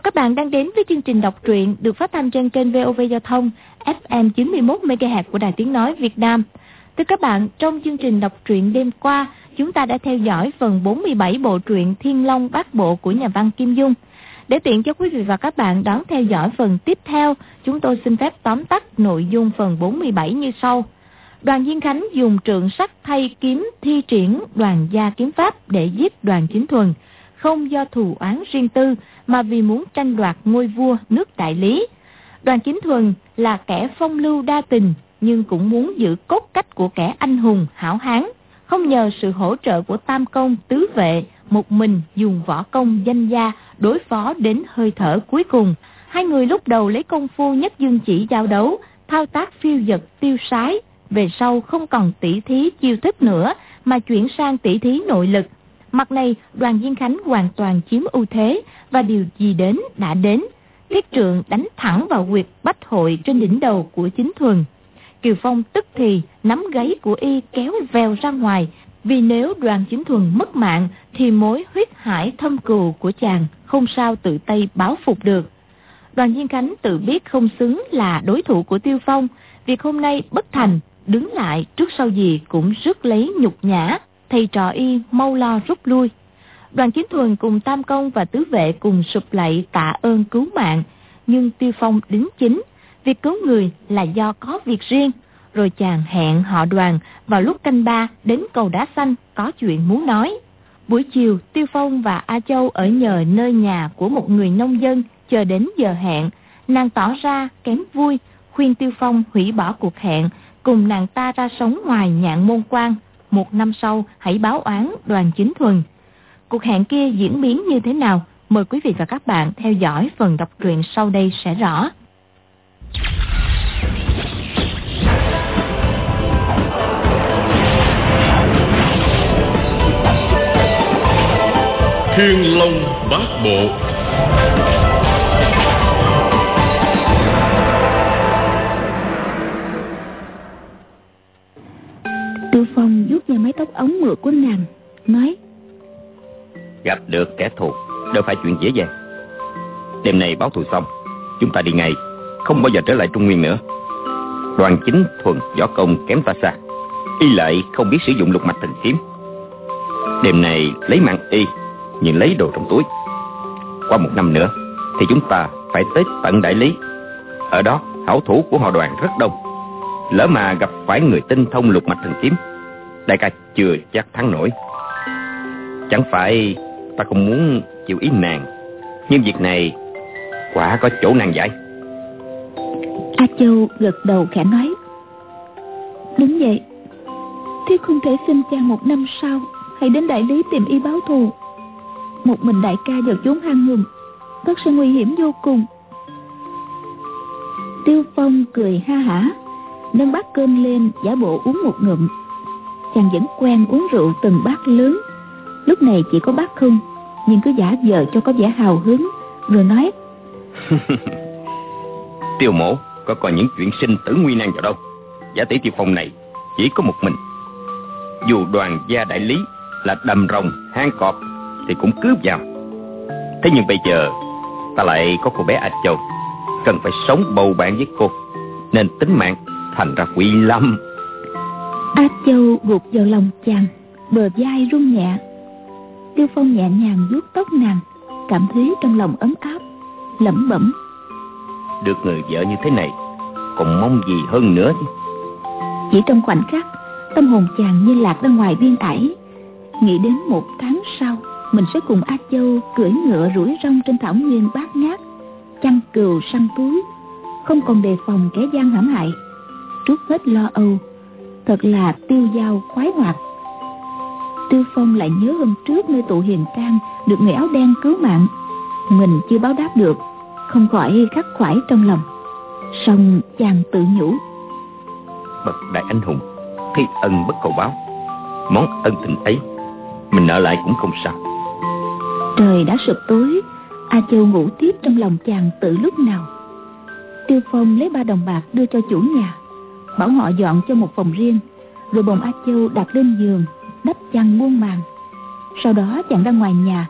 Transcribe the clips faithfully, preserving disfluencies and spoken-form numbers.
Chào các bạn đang đến với chương trình đọc truyện được phát thanh trên kênh vê o vê Giao thông ép em chín mươi mốt mê ga héc của Đài Tiếng nói Việt Nam. Thưa các bạn, trong chương trình đọc truyện đêm qua, chúng ta đã theo dõi phần bốn mươi bảy bộ truyện Thiên Long Bát Bộ của nhà văn Kim Dung. Để tiện cho quý vị và các bạn đón theo dõi phần tiếp theo, chúng tôi xin phép tóm tắt nội dung phần bốn mươi bảy như sau. Đoàn Diên Khánh dùng trượng sắt thay kiếm thi triển Đoàn gia kiếm pháp để giết Đoàn Chính Thuần, không do thù oán riêng tư mà vì muốn tranh đoạt ngôi vua nước Đại Lý. Đoàn Chính Thuần là kẻ phong lưu đa tình nhưng cũng muốn giữ cốt cách của kẻ anh hùng hảo hán, không nhờ sự hỗ trợ của tam công tứ vệ, một mình dùng võ công danh gia đối phó đến hơi thở cuối cùng. Hai người lúc đầu lấy công phu nhất dương chỉ giao đấu, thao tác phiêu dật tiêu sái, về sau không còn tỉ thí chiêu thức nữa mà chuyển sang tỉ thí nội lực. Mặt này, Đoàn Diên Khánh hoàn toàn chiếm ưu thế và điều gì đến đã đến. Thiết trượng đánh thẳng vào huyệt bách hội trên đỉnh đầu của Chính Thuần. Kiều Phong tức thì nắm gáy của y kéo vèo ra ngoài, vì nếu Đoàn Chính Thuần mất mạng thì mối huyết hải thâm cừu của chàng không sao tự tay báo phục được. Đoàn Diên Khánh tự biết không xứng là đối thủ của Tiêu Phong, việc hôm nay bất thành, đứng lại trước sau gì cũng rước lấy nhục nhã. Thầy trò y mau lo rút lui. Đoàn Chính Thuần cùng tam công và tứ vệ cùng sụp lạy tạ ơn cứu mạng, nhưng Tiêu Phong đính chính, việc cứu người là do có việc riêng, rồi chàng hẹn họ Đoàn vào lúc canh ba đến cầu đá xanh có chuyện muốn nói. Buổi chiều, Tiêu Phong và A Châu ở nhờ nơi nhà của một người nông dân chờ đến giờ hẹn, nàng tỏ ra kém vui, khuyên Tiêu Phong hủy bỏ cuộc hẹn, cùng nàng ta ra sống ngoài Nhạn Môn Quan. Một năm sau, hãy báo oán Đoàn Chính Thuần. Cuộc hẹn kia diễn biến như thế nào? Mời quý vị và các bạn theo dõi phần đọc truyện sau đây sẽ rõ. Thiên Long Bát Bộ. Tiêu Phong vuốt vào mái tóc ống mượt của nàng, nói: Gặp được kẻ thù đâu phải chuyện dễ dàng. Đêm nay báo thù xong, chúng ta đi ngay, không bao giờ trở lại Trung Nguyên nữa. Đoàn Chính Thuần võ công kém ta xa, y lại không biết sử dụng lục mạch thần kiếm. Đêm nay lấy mạng y, nhưng lấy đồ trong túi. Qua một năm nữa thì chúng ta phải tới tận Đại Lý. Ở đó hảo thủ của họ Đoàn rất đông. Lỡ mà gặp phải người tinh thông lục mạch thần kiếm, đại ca chưa chắc thắng nổi. Chẳng phải ta không muốn chịu ý nàng, nhưng việc này quả có chỗ nàng giải. A Châu gật đầu khẽ nói: Đúng vậy, thiếp không thể xin chàng một năm sau hãy đến Đại Lý tìm y báo thù. Một mình đại ca vào chốn hang hùm, tất sẽ nguy hiểm vô cùng. Tiêu Phong cười ha hả, nâng bát cơm lên giả bộ uống một ngụm. Chàng vẫn quen uống rượu từng bát lớn, lúc này chỉ có bát không, nhưng cứ giả vờ cho có vẻ hào hứng, rồi nói: Tiêu mổ có coi những chuyện sinh tử nguy nan vào đâu. Giả tỷ Tiêu Phong này chỉ có một mình, dù Đoàn gia Đại Lý là đầm rồng hang cọp thì cũng cướp vào. Thế nhưng bây giờ ta lại có cô bé A Châu, cần phải sống bầu bạn với cô, nên tính mạng thành ra quý lắm. A Châu gục vào lòng chàng, bờ vai run nhẹ. Tiêu Phong nhẹ nhàng vuốt tóc nàng, cảm thấy trong lòng ấm áp, lẩm bẩm: Được người vợ như thế này, còn mong gì hơn nữa chứ. Chỉ trong khoảnh khắc, tâm hồn chàng như lạc ra ngoài biên ải. Nghĩ đến một tháng sau mình sẽ cùng A Châu cưỡi ngựa rủi rong trên thảo nguyên bát ngát, chăn cừu săn túi, không còn đề phòng kẻ gian hãm hại, trút hết lo âu, thật là tiêu dao khoái hoạt. Tiêu Phong lại nhớ hôm trước nơi tụ hiền trang được người áo đen cứu mạng, mình chưa báo đáp được, không khỏi khắc khoải trong lòng. Song chàng tự nhủ: Bậc đại anh hùng, thi ân bất cầu báo, món ân tình ấy mình nợ lại cũng không sao. Trời đã sụp tối, A Châu ngủ tiếp trong lòng chàng từ lúc nào. Tiêu Phong lấy ba đồng bạc đưa cho chủ nhà, bảo họ dọn cho một phòng riêng, rồi bồng A Châu đặt lên giường, đắp chăn buông màn. Sau đó chàng ra ngoài nhà,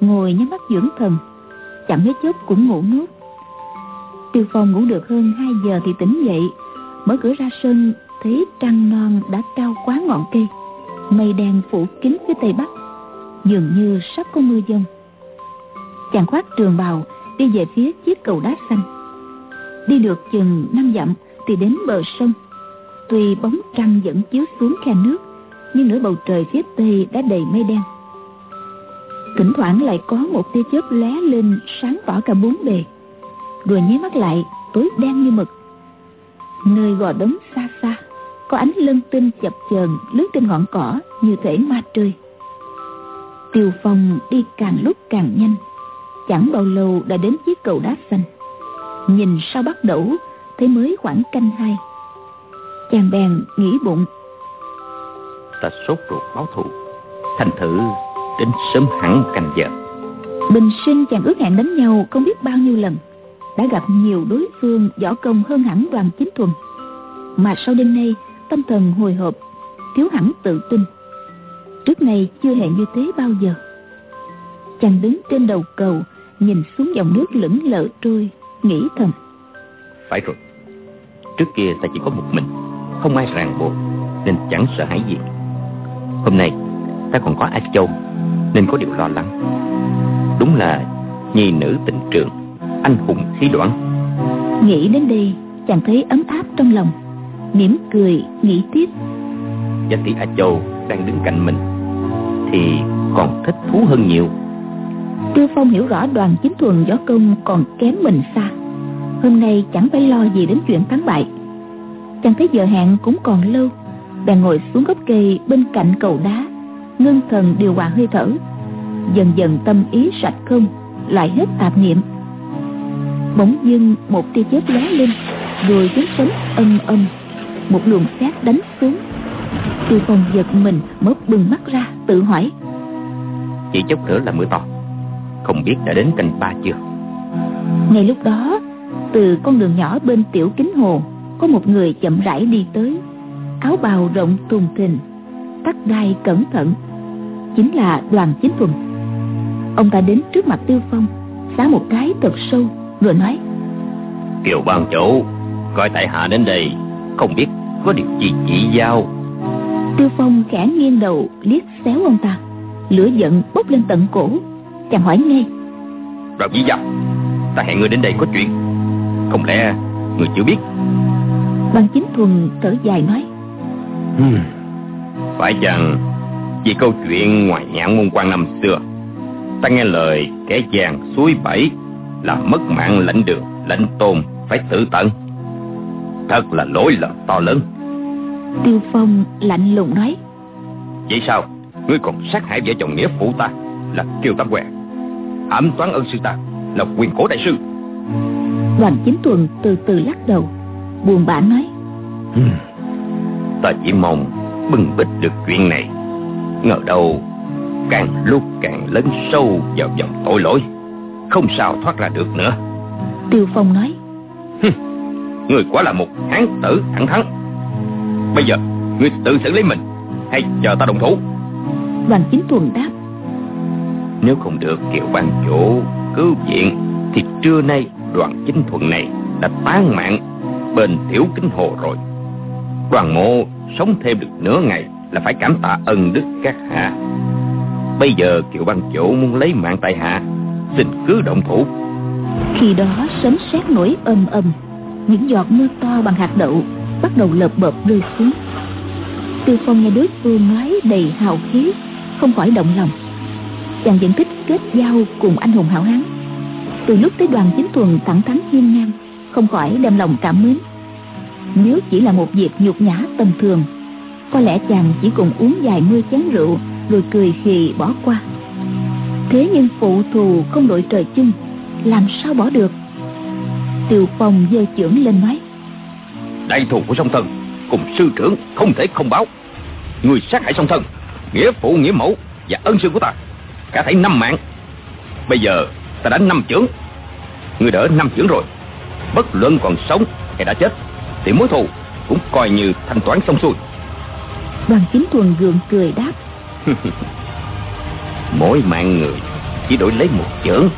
ngồi nhắm mắt dưỡng thần. chẳng mấy chốc cũng ngủ nuốt. Tiêu Phong ngủ được hơn hai giờ thì tỉnh dậy, mở cửa ra sân thấy trăng non đã cao quá ngọn cây, mây đen phủ kín phía tây bắc, dường như sắp có mưa dông. Chàng khoác trường bào đi về phía chiếc cầu đá xanh. Đi được chừng năm dặm thì đến bờ sông. Tuy bóng trăng vẫn chiếu xuống khe nước, nhưng nửa bầu trời phía tây đã đầy mây đen. Thỉnh thoảng lại có một tia chớp lóe lên sáng tỏ cả bốn bề, rồi nháy mắt lại tối đen như mực. Nơi gò đống xa xa có ánh lân tinh chập chờn lướt trên ngọn cỏ như thể ma trơi. Tiêu Phong đi càng lúc càng nhanh, chẳng bao lâu đã đến chiếc cầu đá xanh. Nhìn sao bắt đẩu thấy mới khoảng canh hai. Chàng bèn nghĩ bụng: Ta sốt ruột báo thù, thành thử đến sớm hẳn canh giờ. Bình sinh chàng ước hẹn đánh nhau không biết bao nhiêu lần, đã gặp nhiều đối phương võ công hơn hẳn Đoàn Chính Thuần, mà sau đêm nay tâm thần hồi hộp, thiếu hẳn tự tin. Trước này chưa hề như thế bao giờ. Chàng đứng trên đầu cầu, nhìn xuống dòng nước lững lờ trôi, nghĩ thầm: Phải rồi, trước kia ta chỉ có một mình, không ai ràng buộc, nên chẳng sợ hãi gì. Hôm nay ta còn có A Châu, nên có điều lo lắng. Đúng là nhi nữ tình trường, anh hùng khí đoạn. Nghĩ đến đây, chàng thấy ấm áp trong lòng, mỉm cười nghĩ tiếp: Giả tỷ A Châu đang đứng cạnh mình thì còn thích thú hơn nhiều. Tiêu Phong hiểu rõ Đoàn Chính Thuần võ công còn kém mình xa, hôm nay chẳng phải lo gì đến chuyện thắng bại. Chàng thấy giờ hẹn cũng còn lâu, bèn ngồi xuống gốc cây bên cạnh cầu đá, ngưng thần điều hòa hơi thở. Dần dần tâm ý sạch không, lại hết tạp niệm. Bỗng dưng một tia chớp lóe lên, rồi tiếng sấm âm âm, một luồng sét đánh xuống. Tiêu Phong giật mình mở bừng mắt ra, tự hỏi: Chỉ chốc nữa là mưa to, không biết đã đến canh ba chưa? Ngay lúc đó, từ con đường nhỏ bên tiểu kính hồ, có một người chậm rãi đi tới, áo bào rộng thùng thình, tắt đai cẩn thận, chính là Đoàn Chính Thuần. Ông ta đến trước mặt Tiêu Phong, xá một cái thật sâu, rồi nói: Kiều bang chủ, coi tại hạ đến đây, không biết có điều gì chỉ giao. Tiêu Phong khẽ nghiêng đầu liếc xéo ông ta, lửa giận bốc lên tận cổ. Chàng hỏi ngay: Đoàn Dĩ Dập, ta hẹn ngươi đến đây có chuyện, không lẽ ngươi chưa biết? Đoàn Chính Thuần thở dài nói: hmm, Phải chăng vì câu chuyện ngoài nhãn môn quan năm xưa, ta nghe lời kẻ vàng suối bẫy là mất mạng lãnh đường, lãnh tôn phải tự tận. Thật là lỗi lầm to lớn. Tiêu Phong lạnh lùng nói: Vậy sao ngươi còn sát hại vợ chồng nghĩa phụ ta là Kiều Tam Quẹ, ám toán ân sư ta là Quyền Cổ Đại Sư? Đoàn Chính Thuần từ từ lắc đầu, buồn bã nói: hmm, Ta chỉ mong bưng bít được chuyện này, ngờ đâu càng lúc càng lấn sâu vào dòng tội lỗi, không sao thoát ra được nữa. Tiêu Phong nói: Ngươi quả là một hán tử thẳng thắn. Bây giờ ngươi tự xử lý mình, hay chờ ta động thủ? Đoàn Chính Thuần đáp: Nếu không được Kiều bang chủ cứu viện, thì trưa nay Đoàn Chính Thuần này đã tán mạng bên tiểu kính hồ rồi. Đoàn mộ sống thêm được nửa ngày là phải cảm tạ ân đức các hạ. Bây giờ Kiều bang chủ muốn lấy mạng tại hạ, xin cứ động thủ. Khi đó sấm sét nổi ầm ầm, những giọt mưa to bằng hạt đậu bắt đầu lợp bợp rơi xuống. Tiêu Phong nghe đối phương nói đầy hào khí, không khỏi động lòng. Chàng vẫn thích kết giao cùng anh hùng hảo hán. Từ lúc tới Đoàn Chính Thuần thẳng thắn hiên ngang, không khỏi đem lòng cảm mến. Nếu chỉ là một việc nhục nhã tầm thường, có lẽ chàng chỉ cùng uống vài mươi chén rượu rồi cười khì bỏ qua. Thế nhưng phụ thù không đội trời chung, làm sao bỏ được. Tiêu Phong giơ chưởng lên nói: Đại thù của song thần cùng sư trưởng không thể không báo. Người sát hại song thần, nghĩa phụ nghĩa mẫu và ân sư của ta, cả thảy năm mạng. Bây giờ ta đã năm chưởng, người đỡ năm chưởng rồi. Bất luận còn sống hay đã chết thì mối thù cũng coi như thanh toán xong xuôi. Đoàn Chính Thuần gượng cười đáp: Mỗi mạng người chỉ đổi lấy một chưởng,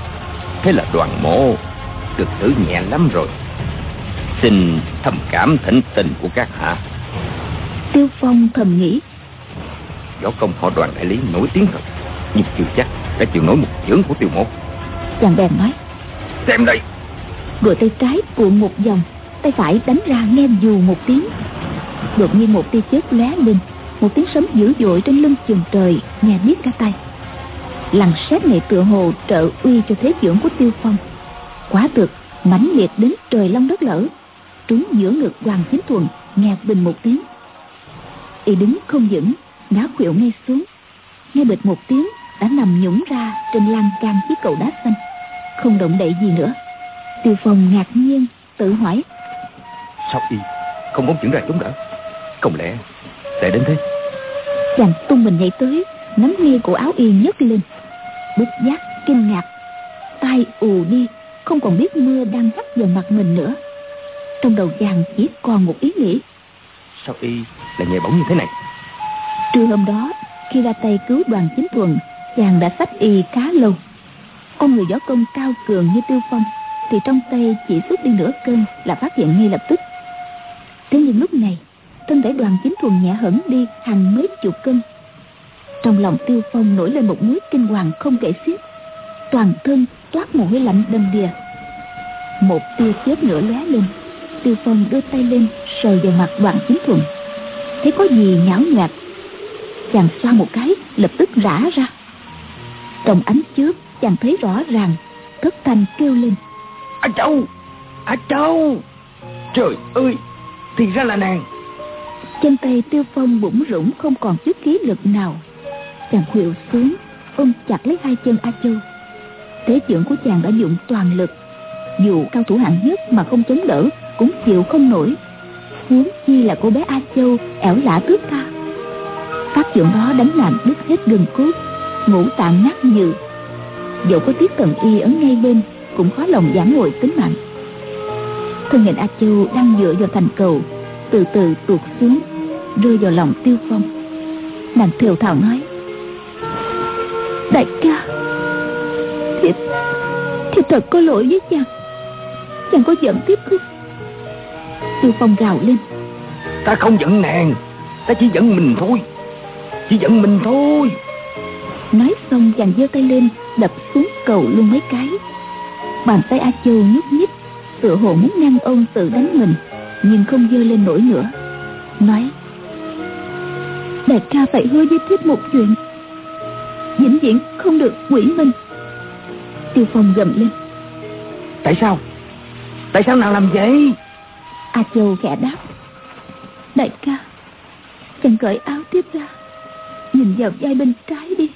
Thế là Đoàn mộ cực tử nhẹ lắm rồi. Xin thầm cảm thỉnh tình của các hạ. Tiêu Phong thầm nghĩ, võ công họ Đoàn đại lý nổi tiếng thật, nhưng chưa chắc đã chịu nổi một chưởng của Tiêu mộ. Chàng bèn nói, xem đây. Rồi tay trái cuộn một vòng, tay phải đánh ra nghe dù một tiếng. Đột nhiên một tia chớp lóe lên, một tiếng sấm dữ dội trên lưng chừng trời, nghe biết cả tay. Lằn sét này tựa hồ trợ uy cho thế dưỡng của Tiêu Phong, quá được mãnh liệt đến trời long đất lở, trúng giữa ngực Đoàn Chính Thuần, nghe bình một tiếng. Y đứng không vững, ngã khuỵu ngay xuống, nghe bịch một tiếng đã nằm nhũng ra trên lan can chiếc cầu đá xanh, không động đậy gì nữa. Tiêu Phong ngạc nhiên tự hỏi, sao y không muốn chuyển ra chúng đỡ, không lẽ lại đến thế? Chàng tung mình nhảy tới, nắm ria cổ áo y nhấc lên, bất giác kinh ngạc, tai ù đi, không còn biết mưa đang hắt vào mặt mình nữa. Trong đầu chàng chỉ còn một ý nghĩ, sao y lại nhảy bổng như thế này? Trưa hôm đó, khi ra tay cứu Đoàn Chính Thuần, chàng đã xách y khá lâu. Con người võ công cao cường như Tiêu Phong thì trong tay chỉ xuất đi nửa cơn là phát hiện ngay lập tức. Thế nhưng lúc này thân thể Đoàn Chính Thuần nhẹ hẳn đi hàng mấy chục cân. Trong lòng Tiêu Phong nổi lên một núi kinh hoàng không kể xiết, toàn thân toát mồ hôi lạnh đầm đìa. Một tia chớp nữa lóe lên, Tiêu Phong đưa tay lên sờ vào mặt Đoàn Chính Thuần, thấy có gì nhão nhạt. Chàng xoa một cái, lập tức rã ra. Trong ánh chớp chàng thấy rõ ràng, thất thanh kêu lên, A Châu! A Châu! Trời ơi! Thì ra là nàng! Chân tay Tiêu Phong bủng rủng không còn chút khí lực nào. Chàng khuỵu xuống, ôm chặt lấy hai chân A Châu. Thế chưởng của chàng đã dụng toàn lực, dù cao thủ hạng nhất mà không chống đỡ cũng chịu không nổi, huống chi là cô bé A Châu ẻo lả thướt tha. Phát chưởng đó đánh nàng đứt hết gân cốt, ngũ tạng nát nhừ. Dẫu có Tiết Cận Y ở ngay bên cũng khó lòng giảm ngồi tính mạng. Thân hình A Châu đang dựa vào thành cầu, từ từ tuột xuống, rơi vào lòng Tiêu Phong. Nàng thều thào nói, đại ca, thiếp thiếp thật có lỗi với chàng, chàng có giận tiếp không? Tiêu Phong gào lên, ta không giận nàng, ta chỉ giận mình thôi, chỉ giận mình thôi. Nói xong chàng giơ tay lên đập xuống cầu luôn mấy cái. Bàn tay A Châu nhúc nhích, tựa hồ muốn ngăn ông tự đánh mình, nhưng không giơ lên nổi nữa. Nói, đại ca phải hứa với thiếp một chuyện, vĩnh viễn không được quỷ mình. Tiêu Phong gầm lên, tại sao? Tại sao nào làm vậy? A Châu khẽ đáp, đại ca, chàng cởi áo tiếp ra, nhìn vào vai bên trái đi.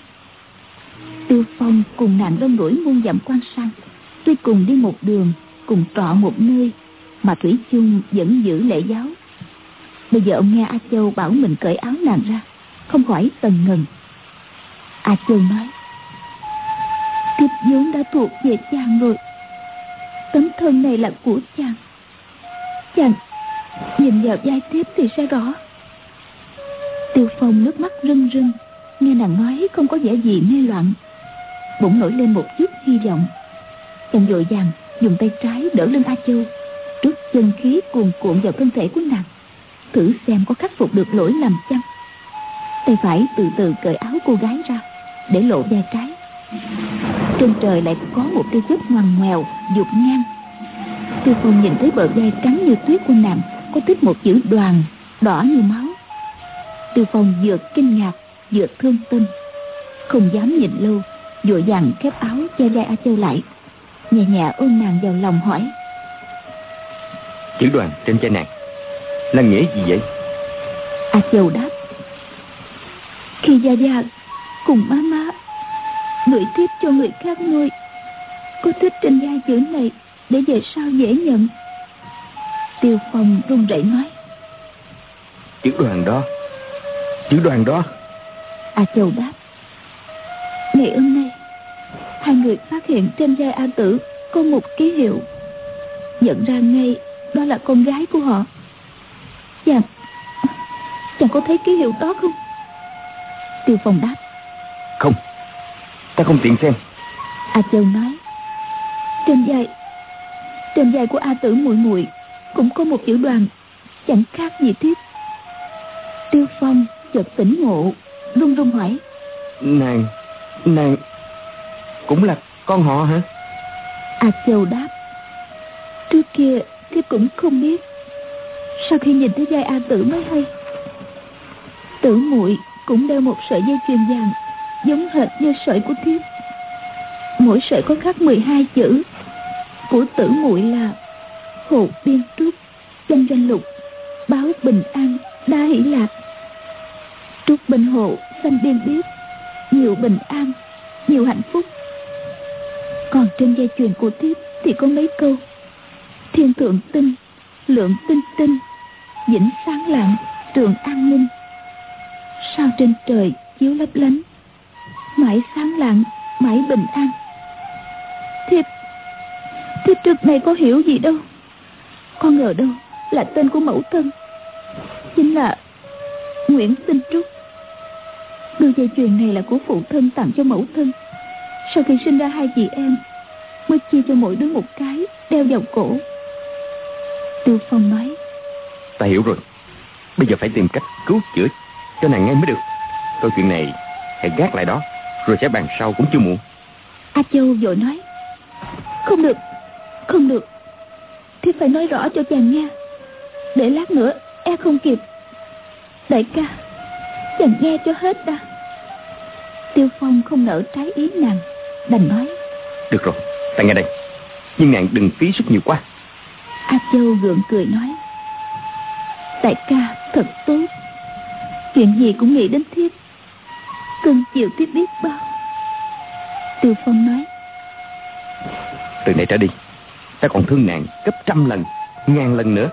Tiêu Phong cùng nàng đông đuổi muôn dặm quan sang, tuy cùng đi một đường, cùng trọ một nơi, mà thủy chung vẫn giữ lễ giáo. Bây giờ ông nghe A Châu bảo mình cởi áo nàng ra, không khỏi tần ngần. A Châu nói, thiếp vốn đã thuộc về chàng rồi, tấm thân này là của chàng, chàng nhìn vào vai thiếp thì sẽ rõ. Tiêu Phong nước mắt rưng rưng, nghe nàng nói không có vẻ gì mê loạn, bỗng nổi lên một chút hy vọng. Chàng vội vàng dùng tay trái đỡ lên A Châu, trút chân khí cuồn cuộn vào thân thể của nàng, thử xem có khắc phục được lỗi lầm chăng. Tay phải từ từ cởi áo cô gái ra, để lộ vai trái. Trên trời lại có một tia chớp ngoằn ngoèo vụt ngang. Tiêu Phong nhìn thấy bờ vai trắng như tuyết của nàng có tích một chữ Đoàn đỏ như máu. Tiêu Phong vừa kinh ngạc vừa thương tâm, không dám nhìn lâu, vội vàng khép áo che vai A Châu lại, nhẹ nhẹ ôm nàng vào lòng hỏi, chữ Đoàn trên vai nàng là nghĩa gì vậy? A Châu đáp, khi Gia Gia cùng má má gửi tiếp cho người khác nuôi, có thích trên vai chữ này để về sau dễ nhận. Tiêu Phong run rẩy nói, chữ Đoàn đó, chữ Đoàn đó. A Châu đáp, ngày hôm nay hai người phát hiện trên vai A Tử có một ký hiệu, nhận ra ngay đó là con gái của họ. Chàng Chàng có thấy ký hiệu đó không? Tiêu Phong đáp, không, ta không tiện xem. A Châu nói, Trên vai Trên vai của A Tử muội muội cũng có một chữ Đoàn, chẳng khác gì thiết. Tiêu Phong chợt tỉnh ngộ, run run hỏi: Nàng Nàng cũng là con họ hả? A Châu đáp: Trước kia thiếp cũng không biết, sau khi nhìn thấy vai A Tử mới hay. Tử muội cũng đeo một sợi dây chuyền vàng giống hệt như sợi của thiếp, mỗi sợi có khắc mười hai chữ. Của tử muội là Hồ Biên Trúc, Danh Danh Lục, Báo Bình An, Đa Hỷ Lạc. Trúc Bình Hộ xanh biên biết, nhiều bình an, nhiều hạnh phúc. Còn trên dây chuyền của thiếp thì có mấy câu: Thiên thượng tinh, lượng tinh tinh, vĩnh sáng lạng, trường an ninh. Sao trên trời chiếu lấp lánh, mãi sáng lạng, mãi bình an. Thiếp Thiếp trước này có hiểu gì đâu, con ngờ đâu là tên của mẫu thân, chính là Nguyễn Tinh Trúc. Đôi dây chuyền này là của phụ thân tặng cho mẫu thân, sau khi sinh ra hai chị em mới chia cho mỗi đứa một cái đeo vào cổ. Tiêu Phong nói: Ta hiểu rồi, bây giờ phải tìm cách cứu chữa cho nàng ngay mới được. Câu chuyện này hãy gác lại đó, rồi sẽ bàn sau cũng chưa muộn. A Châu vội nói: Không được, không được, thì phải nói rõ cho chàng nghe, để lát nữa e không kịp. Đại ca, chàng nghe cho hết đã. Tiêu Phong không nỡ trái ý nàng, đành nói: Được rồi, ta nghe đây, nhưng nàng đừng phí sức nhiều quá. A Châu gượng cười nói: Đại ca thật tốt, chuyện gì cũng nghĩ đến thiếp, cưng chiều thiếp biết bao. Tiêu Phong nói: Từ nay trở đi, ta còn thương nàng gấp trăm lần, ngàn lần nữa.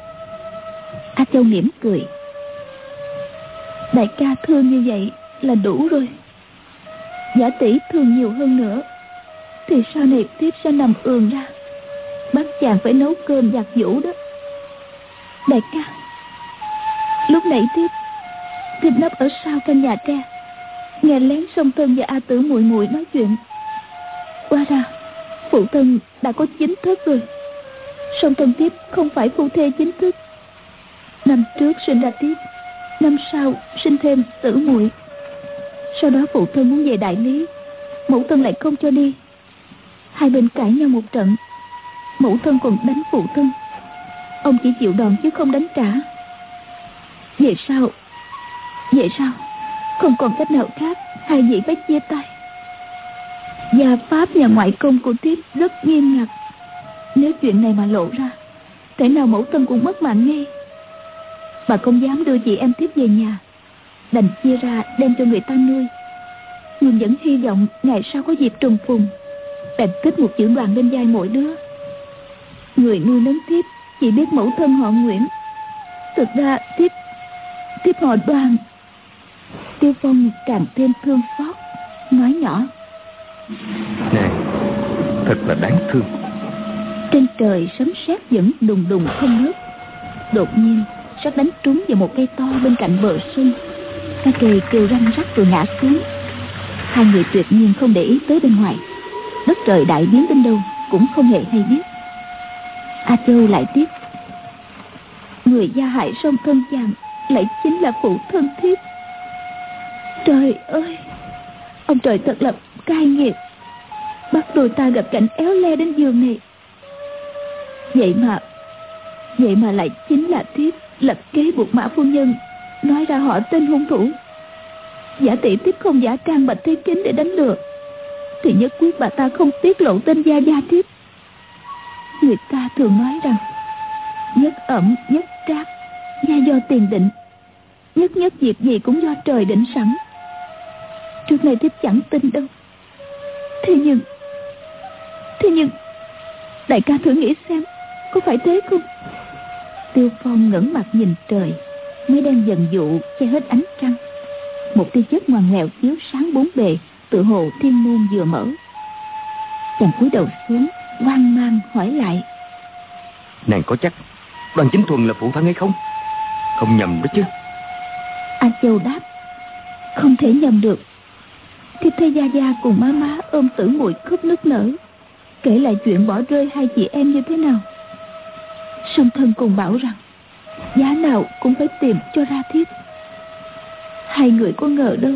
A Châu mỉm cười: Đại ca thương như vậy là đủ rồi, giả tỷ thương nhiều hơn nữa thì sau này tiếp sẽ nằm ườn ra, bắt chàng phải nấu cơm giặt giũ đó. Đại ca, lúc nãy tiếp Tiếp nấp ở sau căn nhà tre, nghe lén song thân và A Tử muội muội nói chuyện. Hóa ra phụ thân đã có chính thức rồi, song thân tiếp không phải phu thê chính thức. Năm trước sinh ra tiếp, năm sau sinh thêm tử muội. Sau đó phụ thân muốn về đại lý, mẫu thân lại không cho đi. Hai bên cãi nhau một trận, mẫu thân còn đánh phụ thân, ông chỉ chịu đòn chứ không đánh trả. Về sau Vậy sao không còn cách nào khác, hai vị phải chia tay. Gia pháp nhà ngoại công của thiếp rất nghiêm ngặt, nếu chuyện này mà lộ ra, thể nào mẫu thân cũng mất mạng ngay. Bà không dám đưa chị em thiếp về nhà, đành chia ra đem cho người ta nuôi, nhưng vẫn hy vọng ngày sau có dịp trùng phùng, đành kết một chữ Đoàn lên vai mỗi đứa. Người nuôi nấng thiếp chỉ biết mẫu thân họ Nguyễn, thực ra thiếp Thiếp họ Đoàn. Tiêu Phong càng thêm thương xót, nói nhỏ: Nè, thật là đáng thương. Trên trời sấm sét vẫn đùng đùng không ngớt. Đột nhiên sét đánh trúng vào một cây to bên cạnh bờ sông, cái cây kêu răng rắc rồi ngã xuống. Hai người tuyệt nhiên không để ý tới bên ngoài, đất trời đại biến đến đâu cũng không hề hay biết. A Châu lại tiếp: Người gia hại song thân chàng lại chính là phụ thân thiếp. Trời ơi, ông trời thật là cay nghiệt, bắt đôi ta gặp cảnh éo le đến giường này. Vậy mà Vậy mà lại chính là thiếp lập kế buộc Mã phu nhân nói ra họ tên hung thủ. Giả tỷ thiếp không giả trang Bạch Thế Chính để đánh lừa, thì nhất quyết bà ta không tiết lộ tên gia gia thiếp. Người ta thường nói rằng nhất ẩm nhất trác, gia do tiền định, nhất nhất việc gì cũng do trời định sẵn. Trước này thiếp chẳng tin đâu. Thế nhưng Thế nhưng đại ca thử nghĩ xem, có phải thế không? Tiêu Phong ngẩng mặt nhìn trời, mới đang dần dụ che hết ánh trăng, một tia chớp ngoằn ngoèo chiếu sáng bốn bề, tựa hồ thiên môn vừa mở. Chàng cúi đầu xuống, hoang mang hỏi lại: Nàng có chắc Đoàn Chính Thuần là phụ thân hay không? Không nhầm đó chứ? A Châu đáp: Không thể nhầm được. Thiếp thấy gia gia cùng má má ôm tử muội khóc nức nở, kể lại chuyện bỏ rơi hai chị em như thế nào. Song thân cùng bảo rằng giá nào cũng phải tìm cho ra thiết. Hai người có ngờ đâu,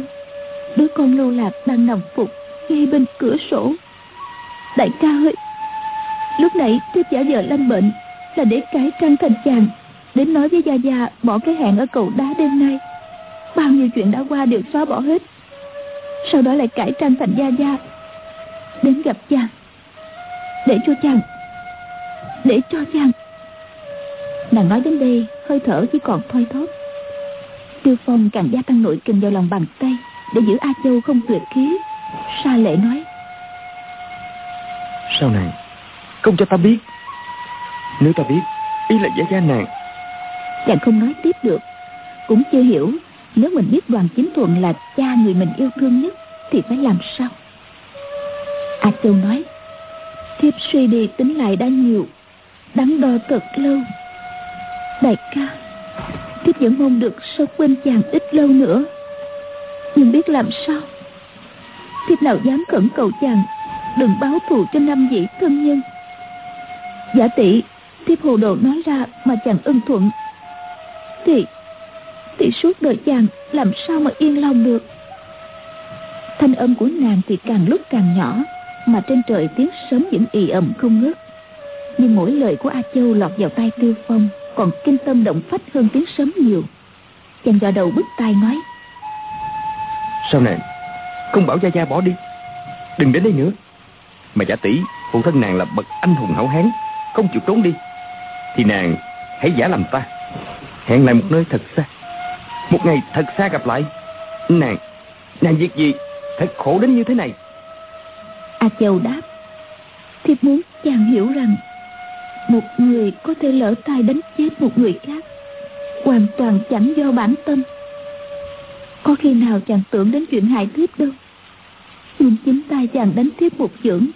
đứa con lưu lạc đang nằm phục ngay bên cửa sổ. Đại ca ơi, lúc nãy thiếp giả vờ lanh bệnh là để cải trang thành chàng, đến nói với Gia Gia bỏ cái hẹn ở cầu đá đêm nay. Bao nhiêu chuyện đã qua đều xóa bỏ hết. Sau đó lại cải trang thành Gia Gia đến gặp chàng, để cho chàng, để cho chàng. Nàng nói đến đây, hơi thở chỉ còn thoi thóp. Tiêu Phong càng gia tăng nội kình vào lòng bàn tay để giữ A Châu không tuyệt khí. Sa lệ nói: Sao nàng không cho ta biết? Nếu ta biết, ý là giả ra nàng. Chàng không nói tiếp được, cũng chưa hiểu nếu mình biết Đoàn Chính Thuận là cha người mình yêu thương nhất thì phải làm sao. A Châu nói: Thiếp suy đi tính lại đã nhiều, đắn đo cực lâu. Đại ca, thiếp vẫn mong được sống bên chàng ít lâu nữa, nhưng biết làm sao. Thiếp nào dám khẩn cầu chàng đừng báo thù cho năm vị thân nhân. Giả tỷ thiếp hồ đồ nói ra mà chàng ưng thuận thì thì suốt đời chàng làm sao mà yên lòng được. Thanh âm của nàng thì càng lúc càng nhỏ, mà trên trời tiếng sấm vẫn ì ầm không ngớt. Nhưng mỗi lời của A Châu lọt vào tai Tiêu Phong còn kinh tâm động phách hơn tiếng sấm nhiều. Chàng gật đầu bứt tai nói: Sao nàng không bảo Gia Gia bỏ đi, đừng đến đây nữa. Mà giả tỷ phụ thân nàng là bậc anh hùng hảo hán, không chịu trốn đi, thì nàng hãy giả làm ta, hẹn lại một nơi thật xa, một ngày thật xa gặp lại. Nàng, nàng việc gì thật khổ đến như thế này? A Châu đáp: Thiếp muốn chàng hiểu rằng một người có thể lỡ tay đánh chết một người khác hoàn toàn chẳng do bản tâm. Có khi nào chàng tưởng đến chuyện hại thiếp đâu, nhưng chính tay chàng đánh thiếp một chưởng.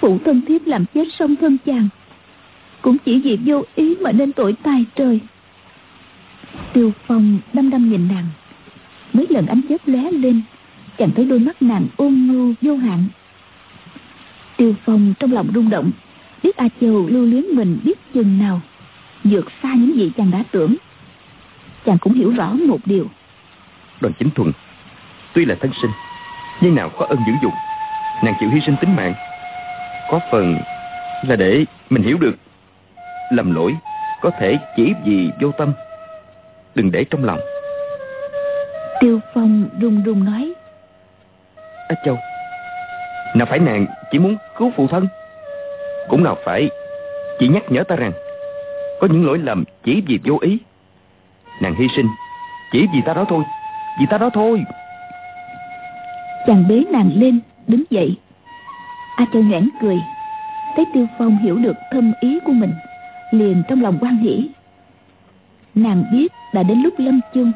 Phụ thân thiếp làm chết song thân chàng cũng chỉ vì vô ý mà nên tội tài trời. Tiêu Phong đăm đăm nhìn nàng. Mấy lần ánh chớp lóe lên, chàng thấy đôi mắt nàng ôn nhu vô hạn. Tiêu Phong trong lòng rung động, biết A Châu lưu luyến mình biết chừng nào, vượt xa những gì chàng đã tưởng. Chàng cũng hiểu rõ một điều: Đoàn Chính Thuần tuy là thân sinh, nhưng nào có ơn dưỡng dục, nàng chịu hy sinh tính mạng, có phần là để mình hiểu được lầm lỗi có thể chỉ vì vô tâm, đừng để trong lòng. Tiêu Phong run run nói: A Châu, nào phải nàng chỉ muốn cứu phụ thân, cũng nào phải chỉ nhắc nhở ta rằng có những lỗi lầm chỉ vì vô ý. Nàng hy sinh chỉ vì ta đó thôi, vì ta đó thôi. Chàng bế nàng lên đứng dậy. A Châu nhoẻn cười, thấy Tiêu Phong hiểu được thâm ý của mình, liền trong lòng hoan hỉ. Nàng biết đã đến lúc lâm chung,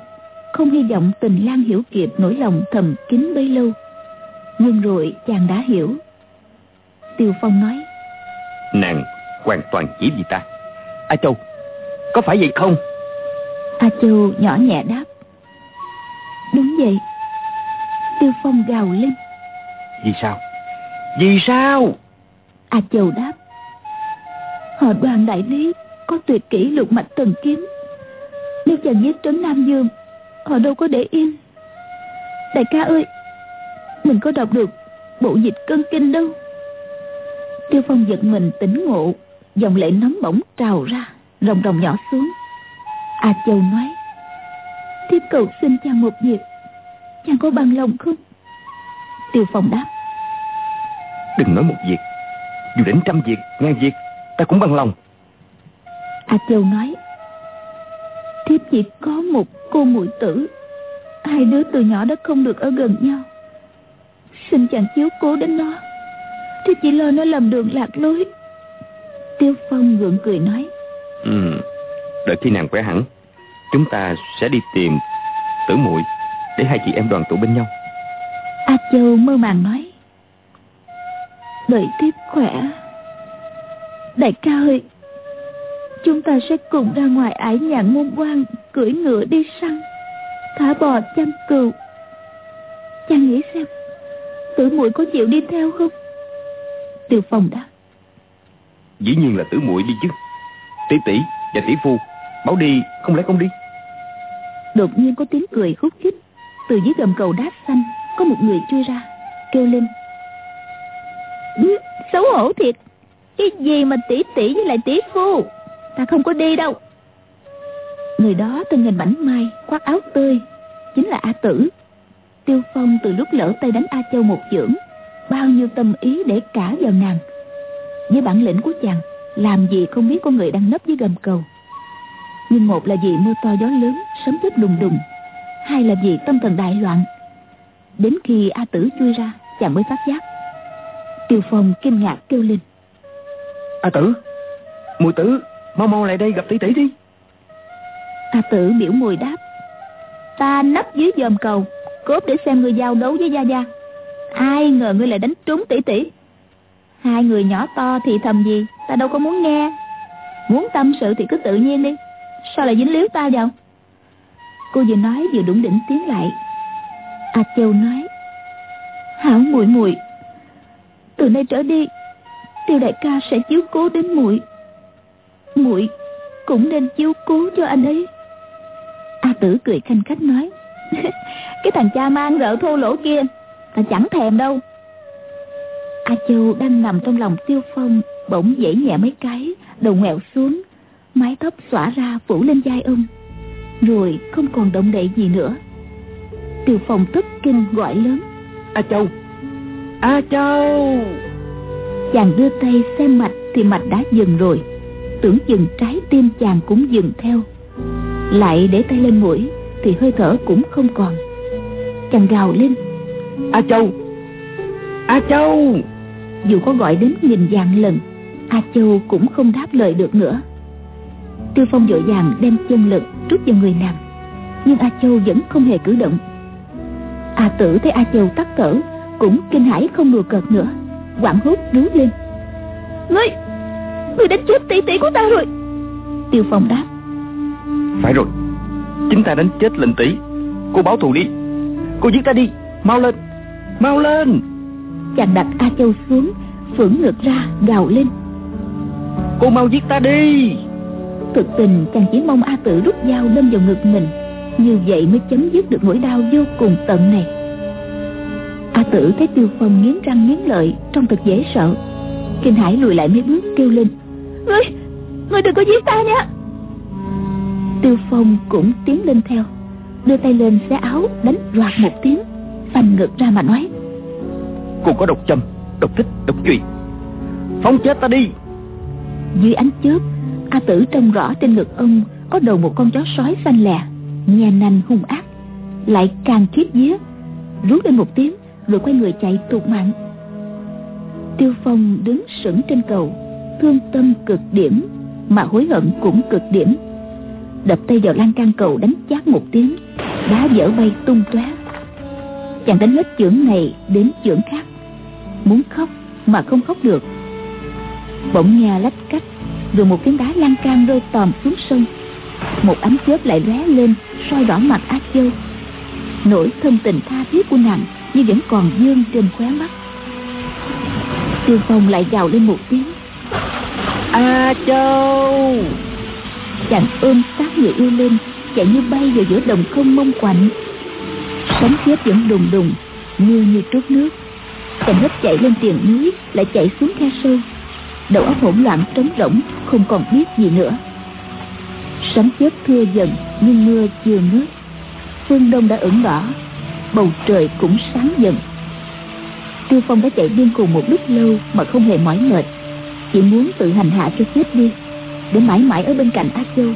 không hy vọng Tình Lang hiểu kịp nỗi lòng thầm kín bấy lâu, nhưng rồi chàng đã hiểu. Tiêu Phong nói: Nàng hoàn toàn chỉ vì ta, A Châu, có phải vậy không? A Châu nhỏ nhẹ đáp: Đúng vậy. Tiêu Phong gào lên: Vì sao? Vì sao? A Châu đáp: Họ Đoàn đại lý có tuyệt kỹ lục mạch thần kiếm, nếu chàng giết trấn Nam Dương, họ đâu có để yên. Đại ca ơi, mình có đọc được bộ dịch cân kinh đâu. Tiêu Phong giật mình tỉnh ngộ, dòng lệ nóng bỏng trào ra, ròng ròng nhỏ xuống. A Châu nói: Thiếp cầu xin chàng một việc, chàng có bằng lòng không? Tiêu Phong đáp: Đừng nói một việc, dù đến trăm việc, ngàn việc, ta cũng bằng lòng. A Châu nói: Thiếp chỉ có một cô muội tử, hai đứa từ nhỏ đã không được ở gần nhau, xin chàng chiếu cố đến nó, thiếp chỉ lo nó lầm đường lạc lối. Tiêu Phong gượng cười nói: Ừ, đợi khi nàng khỏe hẳn, chúng ta sẽ đi tìm tử muội để hai chị em đoàn tụ bên nhau. A Châu mơ màng nói: Đợi thiếp khỏe, đại ca ơi, chúng ta sẽ cùng ra ngoài ải nhạn môn quan, cưỡi ngựa đi săn, thả bò chăn cừu. Chàng nghĩ xem, tử muội có chịu đi theo không? Tiêu Phong đáp: Dĩ nhiên là Tử muội đi chứ. Tỷ tỷ và tỷ phu, Bảo đi, không lẽ không đi? Đột nhiên có tiếng cười khúc khích. Từ dưới gầm cầu đá xanh có một người chui ra kêu lên: Xấu hổ thiệt, cái gì mà tỷ tỷ với lại tỷ phu, ta không có đi đâu. Người đó tên nhìn mảnh mai, khoác áo tươi, chính là A Tử. Tiêu Phong từ lúc lỡ tay đánh A Châu một chưởng, bao nhiêu tâm ý để cả vào nàng. Với bản lĩnh của chàng, làm gì không biết con người đang nấp dưới gầm cầu. Nhưng một là vì mưa to gió lớn, sấm chớp đùng đùng, hai là vì tâm thần đại loạn. Đến khi A Tử chui ra, chàng mới phát giác. Tiêu Phong kinh ngạc kêu lên: A Tử, muội tử, mau mau lại đây gặp tỷ tỷ đi. A Tử biểu môi đáp: Ta nấp dưới dòm cầu, cốt để xem ngươi giao đấu với Gia Gia. Ai ngờ ngươi lại đánh trúng tỷ tỷ. Hai người nhỏ to thì thầm gì, ta đâu có muốn nghe. Muốn tâm sự thì cứ tự nhiên đi, sao lại dính líu ta vào? Cô vừa nói vừa đủng đỉnh tiến lại. A Châu nói: Hảo muội muội, từ nay trở đi, Tiêu đại ca sẽ chiếu cố đến muội, muội cũng nên chiếu cố cho anh ấy. A Tử cười khanh khách nói: Cái thằng cha mang rợ thô lỗ kia, ta chẳng thèm đâu. A Châu đang nằm trong lòng Tiêu Phong, bỗng dãy nhẹ mấy cái, đầu ngoẹo xuống, mái tóc xõa ra phủ lên vai ông, rồi không còn động đậy gì nữa. Tiêu Phong thất kinh gọi lớn: A Châu, A Châu! Chàng đưa tay xem mạch thì mạch đã dừng rồi, tưởng chừng trái tim chàng cũng dừng theo. Lại để tay lên mũi thì hơi thở cũng không còn. Chàng gào lên: A Châu, A Châu! Dù có gọi đến nghìn vạn lần, A Châu cũng không đáp lời được nữa. Tiêu Phong vội vàng đem chân lực trút vào người nàng, nhưng A Châu vẫn không hề cử động. A Tử thấy A Châu tắt thở cũng kinh hãi không đùa cợt nữa, hoảng hốt rú lên: Ngươi, ngươi đánh chết tỷ tỷ của ta rồi! Tiêu Phong đáp: Phải rồi, chính ta đánh chết lệnh tỷ, cô báo thù đi, cô giết ta đi, mau lên, mau lên! Chàng đặt A Châu xuống, phưỡng ngực ra gào lên: Cô mau giết ta đi! Thực tình chàng chỉ mong A Tử rút dao đâm vào ngực mình, như vậy mới chấm dứt được nỗi đau vô cùng tận này. A Tử thấy Tiêu Phong nghiến răng nghiến lợi, trông thật dễ sợ, kinh hãi lùi lại mấy bước kêu lên: Ngươi, ngươi đừng có giết ta nha! Tiêu Phong cũng tiến lên theo, đưa tay lên xé áo, đánh loạt một tiếng, phanh ngực ra mà nói: Cô có độc châm, độc kích, độc chùy, phóng chết ta đi! Dưới ánh chớp, A Tử trông rõ trên ngực ông có đầu một con chó sói xanh lè, nhe nanh hung ác, lại càng khiếp vía, rú lên một tiếng rồi quay người chạy tuột mạng. Tiêu Phong đứng sững trên cầu, thương tâm cực điểm mà hối hận cũng cực điểm, đập tay vào lan can cầu đánh chát một tiếng, đá vỡ bay tung tóe. Chàng đánh hết chưởng này đến chưởng khác, muốn khóc mà không khóc được. Bỗng nghe lách cách, rồi một tiếng đá lan can rơi tòm xuống sông. Một ánh chớp lại lóe lên soi đỏ mặt A Châu, nỗi thân tình tha thiết của nàng nhưng vẫn còn vương trên khóe mắt. Tiêu Phong lại gào lên một tiếng: A Châu! Chàng ôm sát người yêu lên, chạy như bay vào giữa đồng không mông quạnh. Sấm chớp vẫn đùng đùng, mưa như trút nước. Chàng hất chạy lên tiền núi, lại chạy xuống khe sâu, đầu óc hỗn loạn trống rỗng, không còn biết gì nữa. Sấm chớp thưa dần nhưng mưa chưa ngớt, phương đông đã ửng đỏ, bầu trời cũng sáng dần. Tiêu Phong đã chạy điên cùng một lúc lâu mà không hề mỏi mệt, chỉ muốn tự hành hạ cho chết đi, để mãi mãi ở bên cạnh A Châu.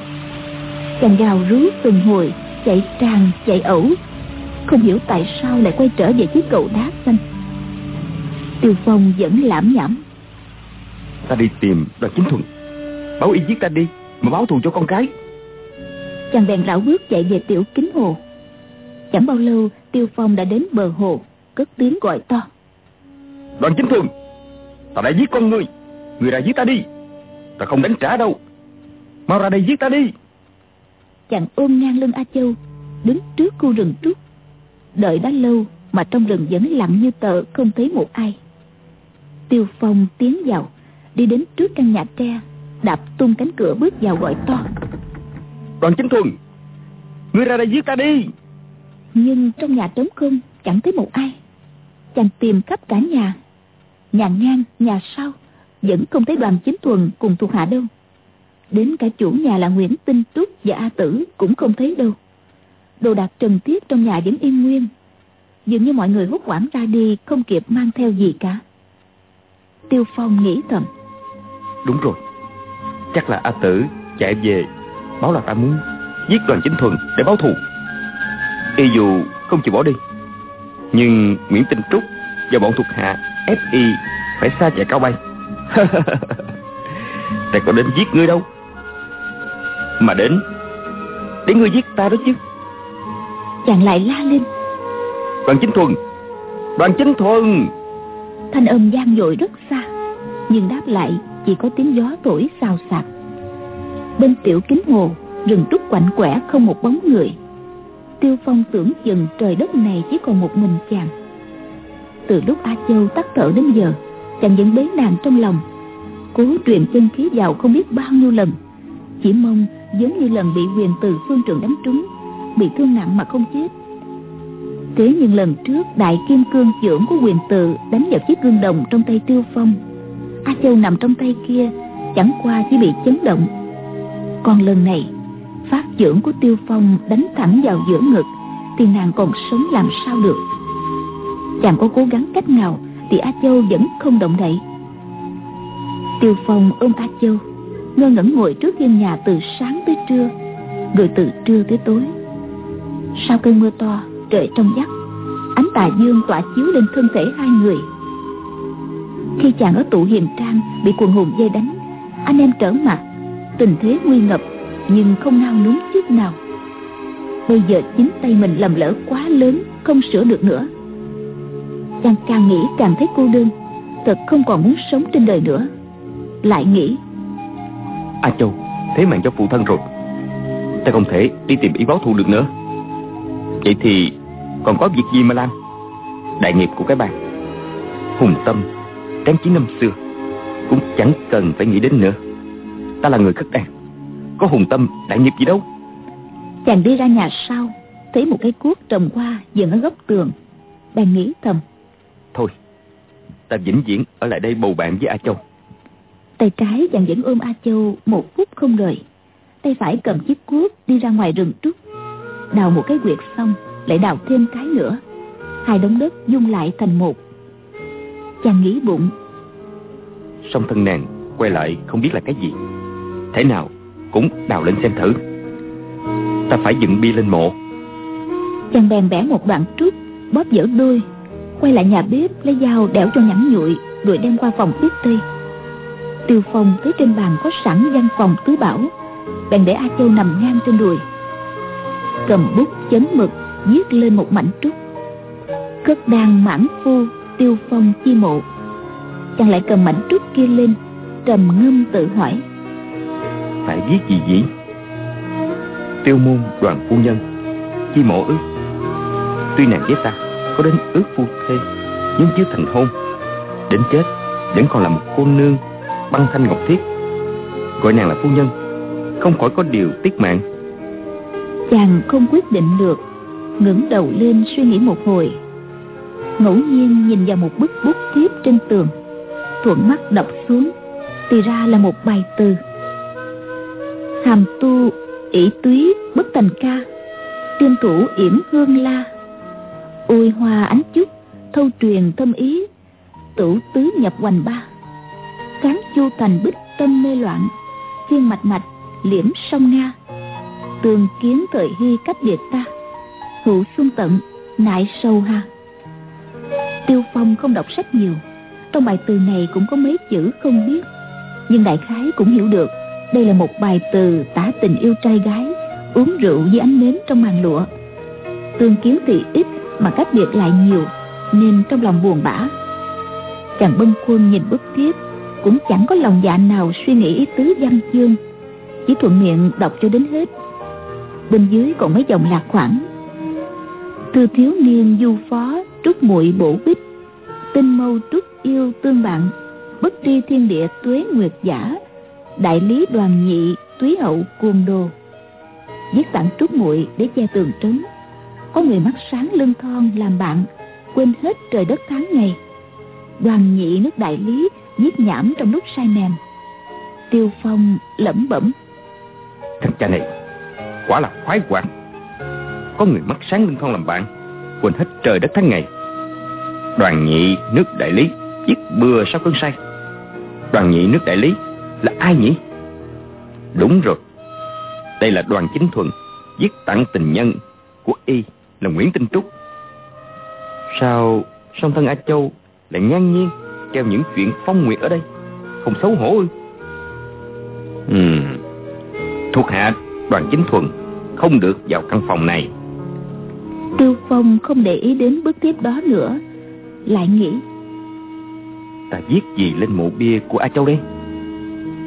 Chàng gào rú từng hồi, chạy tràn, chạy ẩu, không hiểu tại sao lại quay trở về chiếc cầu đá xanh. Tiêu Phong vẫn lảm nhảm: Ta đi tìm Đoàn Chính Thuần, bảo y giết ta đi mà báo thù cho con cái. Chàng bèn rảo bước chạy về tiểu kính hồ. Chẳng bao lâu, Tiêu Phong đã đến bờ hồ, cất tiếng gọi to: Đoàn Chính Thuần, ta đã giết con ngươi, ngươi đã giết ta đi, ta không đánh trả đâu, mau ra đây giết ta đi! Chàng ôm ngang lưng A Châu, đứng trước khu rừng trúc, đợi đã lâu mà trong rừng vẫn lặng như tờ, không thấy một ai. Tiêu Phong tiến vào, đi đến trước căn nhà tre, đạp tung cánh cửa bước vào gọi to: "Đoàn Chính Thuần, ngươi ra đây giết ta đi!" Nhưng trong nhà trống không, chẳng thấy một ai. Chàng tìm khắp cả nhà, nhà ngang, nhà sau, vẫn không thấy Đoàn Chính Thuần cùng thuộc hạ đâu. Đến cả chủ nhà là Nguyễn Tinh Trúc và A Tử cũng không thấy đâu. Đồ đạc trần thiết trong nhà vẫn yên nguyên, dường như mọi người hốt hoảng ra đi, không kịp mang theo gì cả. Tiêu Phong nghĩ thầm: "Đúng rồi, chắc là A Tử chạy về báo là ta muốn giết Đoàn Chính Thuần để báo thù. Y dù không chịu bỏ đi, nhưng Nguyễn Tinh Trúc và bọn thuộc hạ ép y phải xa chạy cao bay. Ta có đến giết ngươi đâu, mà đến để ngươi giết ta đó chứ." Chàng lại la lên: "Đoàn Chính Thuần, Đoàn Chính Thuần!" Thanh âm vang dội rất xa, nhưng đáp lại chỉ có tiếng gió thổi xào xạc. Bên tiểu kính hồ, rừng trúc quạnh quẻ không một bóng người. Tiêu Phong tưởng chừng trời đất này chỉ còn một mình chàng. Từ lúc A Châu tắt thở đến giờ, chàng vẫn bế nàng trong lòng, cố truyền chân khí vào không biết bao nhiêu lần, chỉ mong giống như lần bị Huyền Từ Phương trường đánh trúng, bị thương nặng mà không chết. Thế nhưng lần trước đại kim cương chưởng của Huyền Tự đánh vào chiếc gương đồng trong tay Tiêu Phong, A Châu nằm trong tay kia chẳng qua chỉ bị chấn động. Còn lần này phát chưởng của Tiêu Phong đánh thẳng vào giữa ngực thì nàng còn sống làm sao được. Chàng có cố gắng cách nào thì A Châu vẫn không động đậy. Tiêu Phong ôm A Châu, ngơ ngẩn ngồi trước hiên nhà từ sáng tới trưa, rồi từ trưa tới tối. Sau cơn mưa to, trời trong vắt, ánh tà dương tỏa chiếu lên thân thể hai người. Khi chàng ở tụ hiền trang bị quần hùng dây đánh, anh em trở mặt, tình thế nguy ngập nhưng không nao núng chút nào. Bây giờ chính tay mình lầm lỡ quá lớn, không sửa được nữa. Chàng càng nghĩ càng thấy cô đơn, thật không còn muốn sống trên đời nữa. Lại nghĩ: "A Châu thế mạng cho phụ thân rồi, ta không thể đi tìm y báo thù được nữa. Vậy thì còn có việc gì mà làm? Đại nghiệp của cái bàn hùng tâm tráng chí năm xưa cũng chẳng cần phải nghĩ đến nữa. Ta là người khất đàn, có hùng tâm đại nghiệp gì đâu." Chàng đi ra nhà sau, thấy một cái cuốc trồng hoa dựng ở góc tường. Đang nghĩ thầm: "Thôi, ta vĩnh viễn ở lại đây bầu bạn với A Châu." Tay trái chàng vẫn ôm A Châu một phút không rời, tay phải cầm chiếc cuốc đi ra ngoài rừng trúc. Đào một cái huyệt xong lại đào thêm cái nữa, hai đống đất dung lại thành một. Chàng nghĩ bụng: "Song thân nàng quay lại không biết là cái gì, thế nào cũng đào lên xem thử. Ta phải dựng bia lên mộ." Chàng bèn bẻ một đoạn trúc bóp vỡ đôi, quay lại nhà bếp lấy dao đẽo cho nhẵn nhụi, rồi đem qua phòng tiếp tây. Tiêu Phong thấy trên bàn có sẵn văn phòng tứ bảo, bèn để A Châu nằm ngang trên đùi, cầm bút chấm mực viết lên một mảnh trúc: "Khất đan mãn phu Tiêu Phong chi mộ." Chàng lại cầm mảnh trúc kia lên trầm ngâm tự hỏi: "Phải viết gì vậy? Tiêu môn Đoàn phu nhân chi mộ ư? Tuy nàng với ta có đến ước phu thê, nhưng chưa thành hôn, đến chết vẫn còn là một cô nương băng thanh ngọc thiết. Gọi nàng là phu nhân không khỏi có điều tiếc mạng." Chàng không quyết định được, ngẩng đầu lên suy nghĩ một hồi, ngẫu nhiên nhìn vào một bức bút thiếp trên tường, thuận mắt đọc xuống thì ra là một bài từ: "Hàm tu ỷ túy bất thành ca, tiên thủ yểm hương la. Ôi hoa ánh trúc thâu truyền thâm ý, tửu tứ nhập hoành ba. Kháng chu thành bích tâm mê loạn, phiên mạch mạch liễm sông Nga. Tường kiến thời hy cách biệt ta, hữu xuân tận nại sâu ha." Tiêu Phong không đọc sách nhiều, trong bài từ này cũng có mấy chữ không biết, nhưng đại khái cũng hiểu được đây là một bài từ tả tình yêu trai gái uống rượu với ánh nến trong màn lụa. Tương kiến thì ít mà cách biệt lại nhiều, nên trong lòng buồn bã. Chàng bâng khuâng nhìn bức thiếp, cũng chẳng có lòng dạ nào suy nghĩ ý tứ văn chương, chỉ thuận miệng đọc cho đến hết. Bên dưới còn mấy dòng lạc khoảng: "Từ thiếu niên du phó trúc muội bổ bích, tinh mâu trúc yêu tương bạn, bức tri thiên địa tuế nguyệt giả, đại lý đoàn nhị túy hậu cuồng đồ. Viết tặng Trúc muội để che tường trấn, có người mắt sáng lưng thon làm bạn, quên hết trời đất tháng ngày. Đoàn nhị nước đại lý viết nhảm trong lúc say mềm. Tiêu Phong lẩm bẩm: thằng cha này quả là khoái hoạt, có người mắt sáng lưng thon làm bạn, quên hết trời đất tháng ngày. Đoàn nhị nước đại lý viết bừa sau cơn say. Đoàn nhị nước đại lý là ai nhỉ? Đúng rồi, đây là Đoàn Chính Thuần viết tặng tình nhân của y là Nguyễn Tinh Trúc. Sao song thân A Châu lại ngang nhiên treo những chuyện phong nguyệt ở đây, không xấu hổ ư? Ừ, thuộc hạ Đoàn Chính Thuần không được vào căn phòng này. Tiêu Phong không để ý đến bước tiếp đó nữa, lại nghĩ: ta viết gì lên mộ bia của A Châu đây?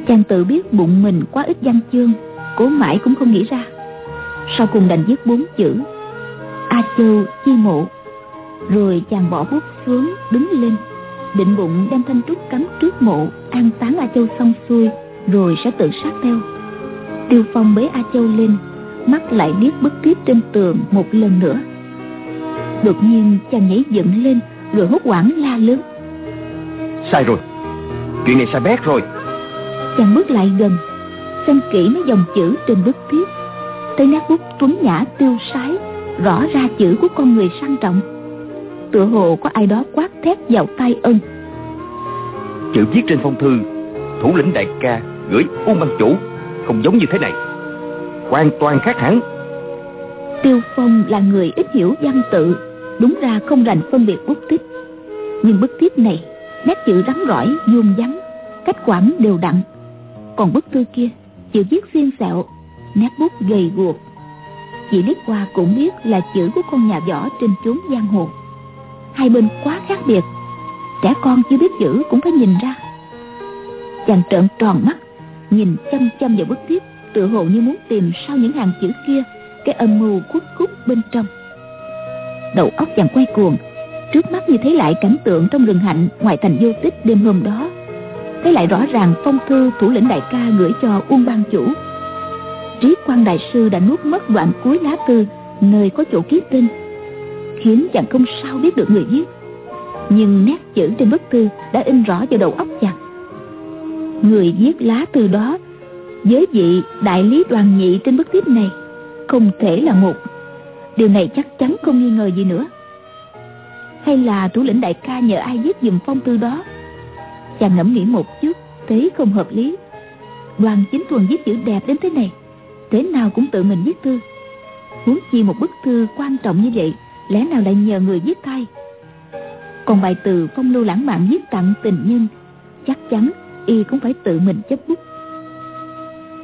Chàng tự biết bụng mình quá ít văn chương, cố mãi cũng không nghĩ ra. Sau cùng đành viết bốn chữ: A Châu chi mộ. Rồi chàng bỏ bút xuống, đứng lên, định bụng đem thanh trúc cắm trước mộ, an táng A Châu xong xuôi rồi sẽ tự sát theo. Tiêu Phong bế A Châu lên, mắt lại liếc bức kiếp trên tường một lần nữa. Đột nhiên chàng nhảy dựng lên, rồi hốt hoảng la lớn: sai rồi, chuyện này sai bét rồi. Chàng bước lại gần, xem kỹ mấy dòng chữ trên bức thiếp, thấy nét bút tuấn nhã tiêu sái, rõ ra chữ của con người sang trọng. Tựa hồ có ai đó quát thét vào tai ân: chữ viết trên phong thư thủ lĩnh đại ca gửi U Bang Chủ không giống như thế này, hoàn toàn khác hẳn. Tiêu Phong là người ít hiểu văn tự, đúng ra không rành phân biệt bút tích, nhưng bức thiếp này nét chữ rắn rỏi vuông vắn, cách quãng đều đặn. Còn bức thư kia, chữ viết xiên xẹo, nét bút gầy guộc, chỉ liếc qua cũng biết là chữ của con nhà võ trên chốn giang hồ. Hai bên quá khác biệt, trẻ con chưa biết chữ cũng phải nhìn ra. Chàng trợn tròn mắt nhìn chăm chăm vào bức thiếp, tựa hồ như muốn tìm sau những hàng chữ kia cái âm mưu khuất khúc bên trong. Đầu óc chàng quay cuồng, trước mắt như thấy lại cảnh tượng trong rừng hạnh ngoài thành Vô Tích đêm hôm đó, thấy lại rõ ràng phong thư thủ lĩnh đại ca gửi cho Uông Bang Chủ. Trí Quang Đại Sư đã nuốt mất đoạn cuối lá thư nơi có chỗ ký tên, khiến chàng không sao biết được người viết, nhưng nét chữ trên bức thư đã in rõ vào đầu óc chàng. Người viết lá thư đó, với vị đại lý Đoàn Nhị trên bức thiếp này, không thể là một. Điều này chắc chắn không nghi ngờ gì nữa. Hay là thủ lĩnh đại ca nhờ ai viết giùm phong thư đó? Chàng ngẫm nghĩ một chút, thấy không hợp lý. Đoàn Chính Thuần viết chữ đẹp đến thế này, thế nào cũng tự mình viết thư, huống chi một bức thư quan trọng như vậy, lẽ nào lại nhờ người viết thay? Còn bài từ phong lưu lãng mạn viết tặng tình nhân, chắc chắn y cũng phải tự mình chấp bút.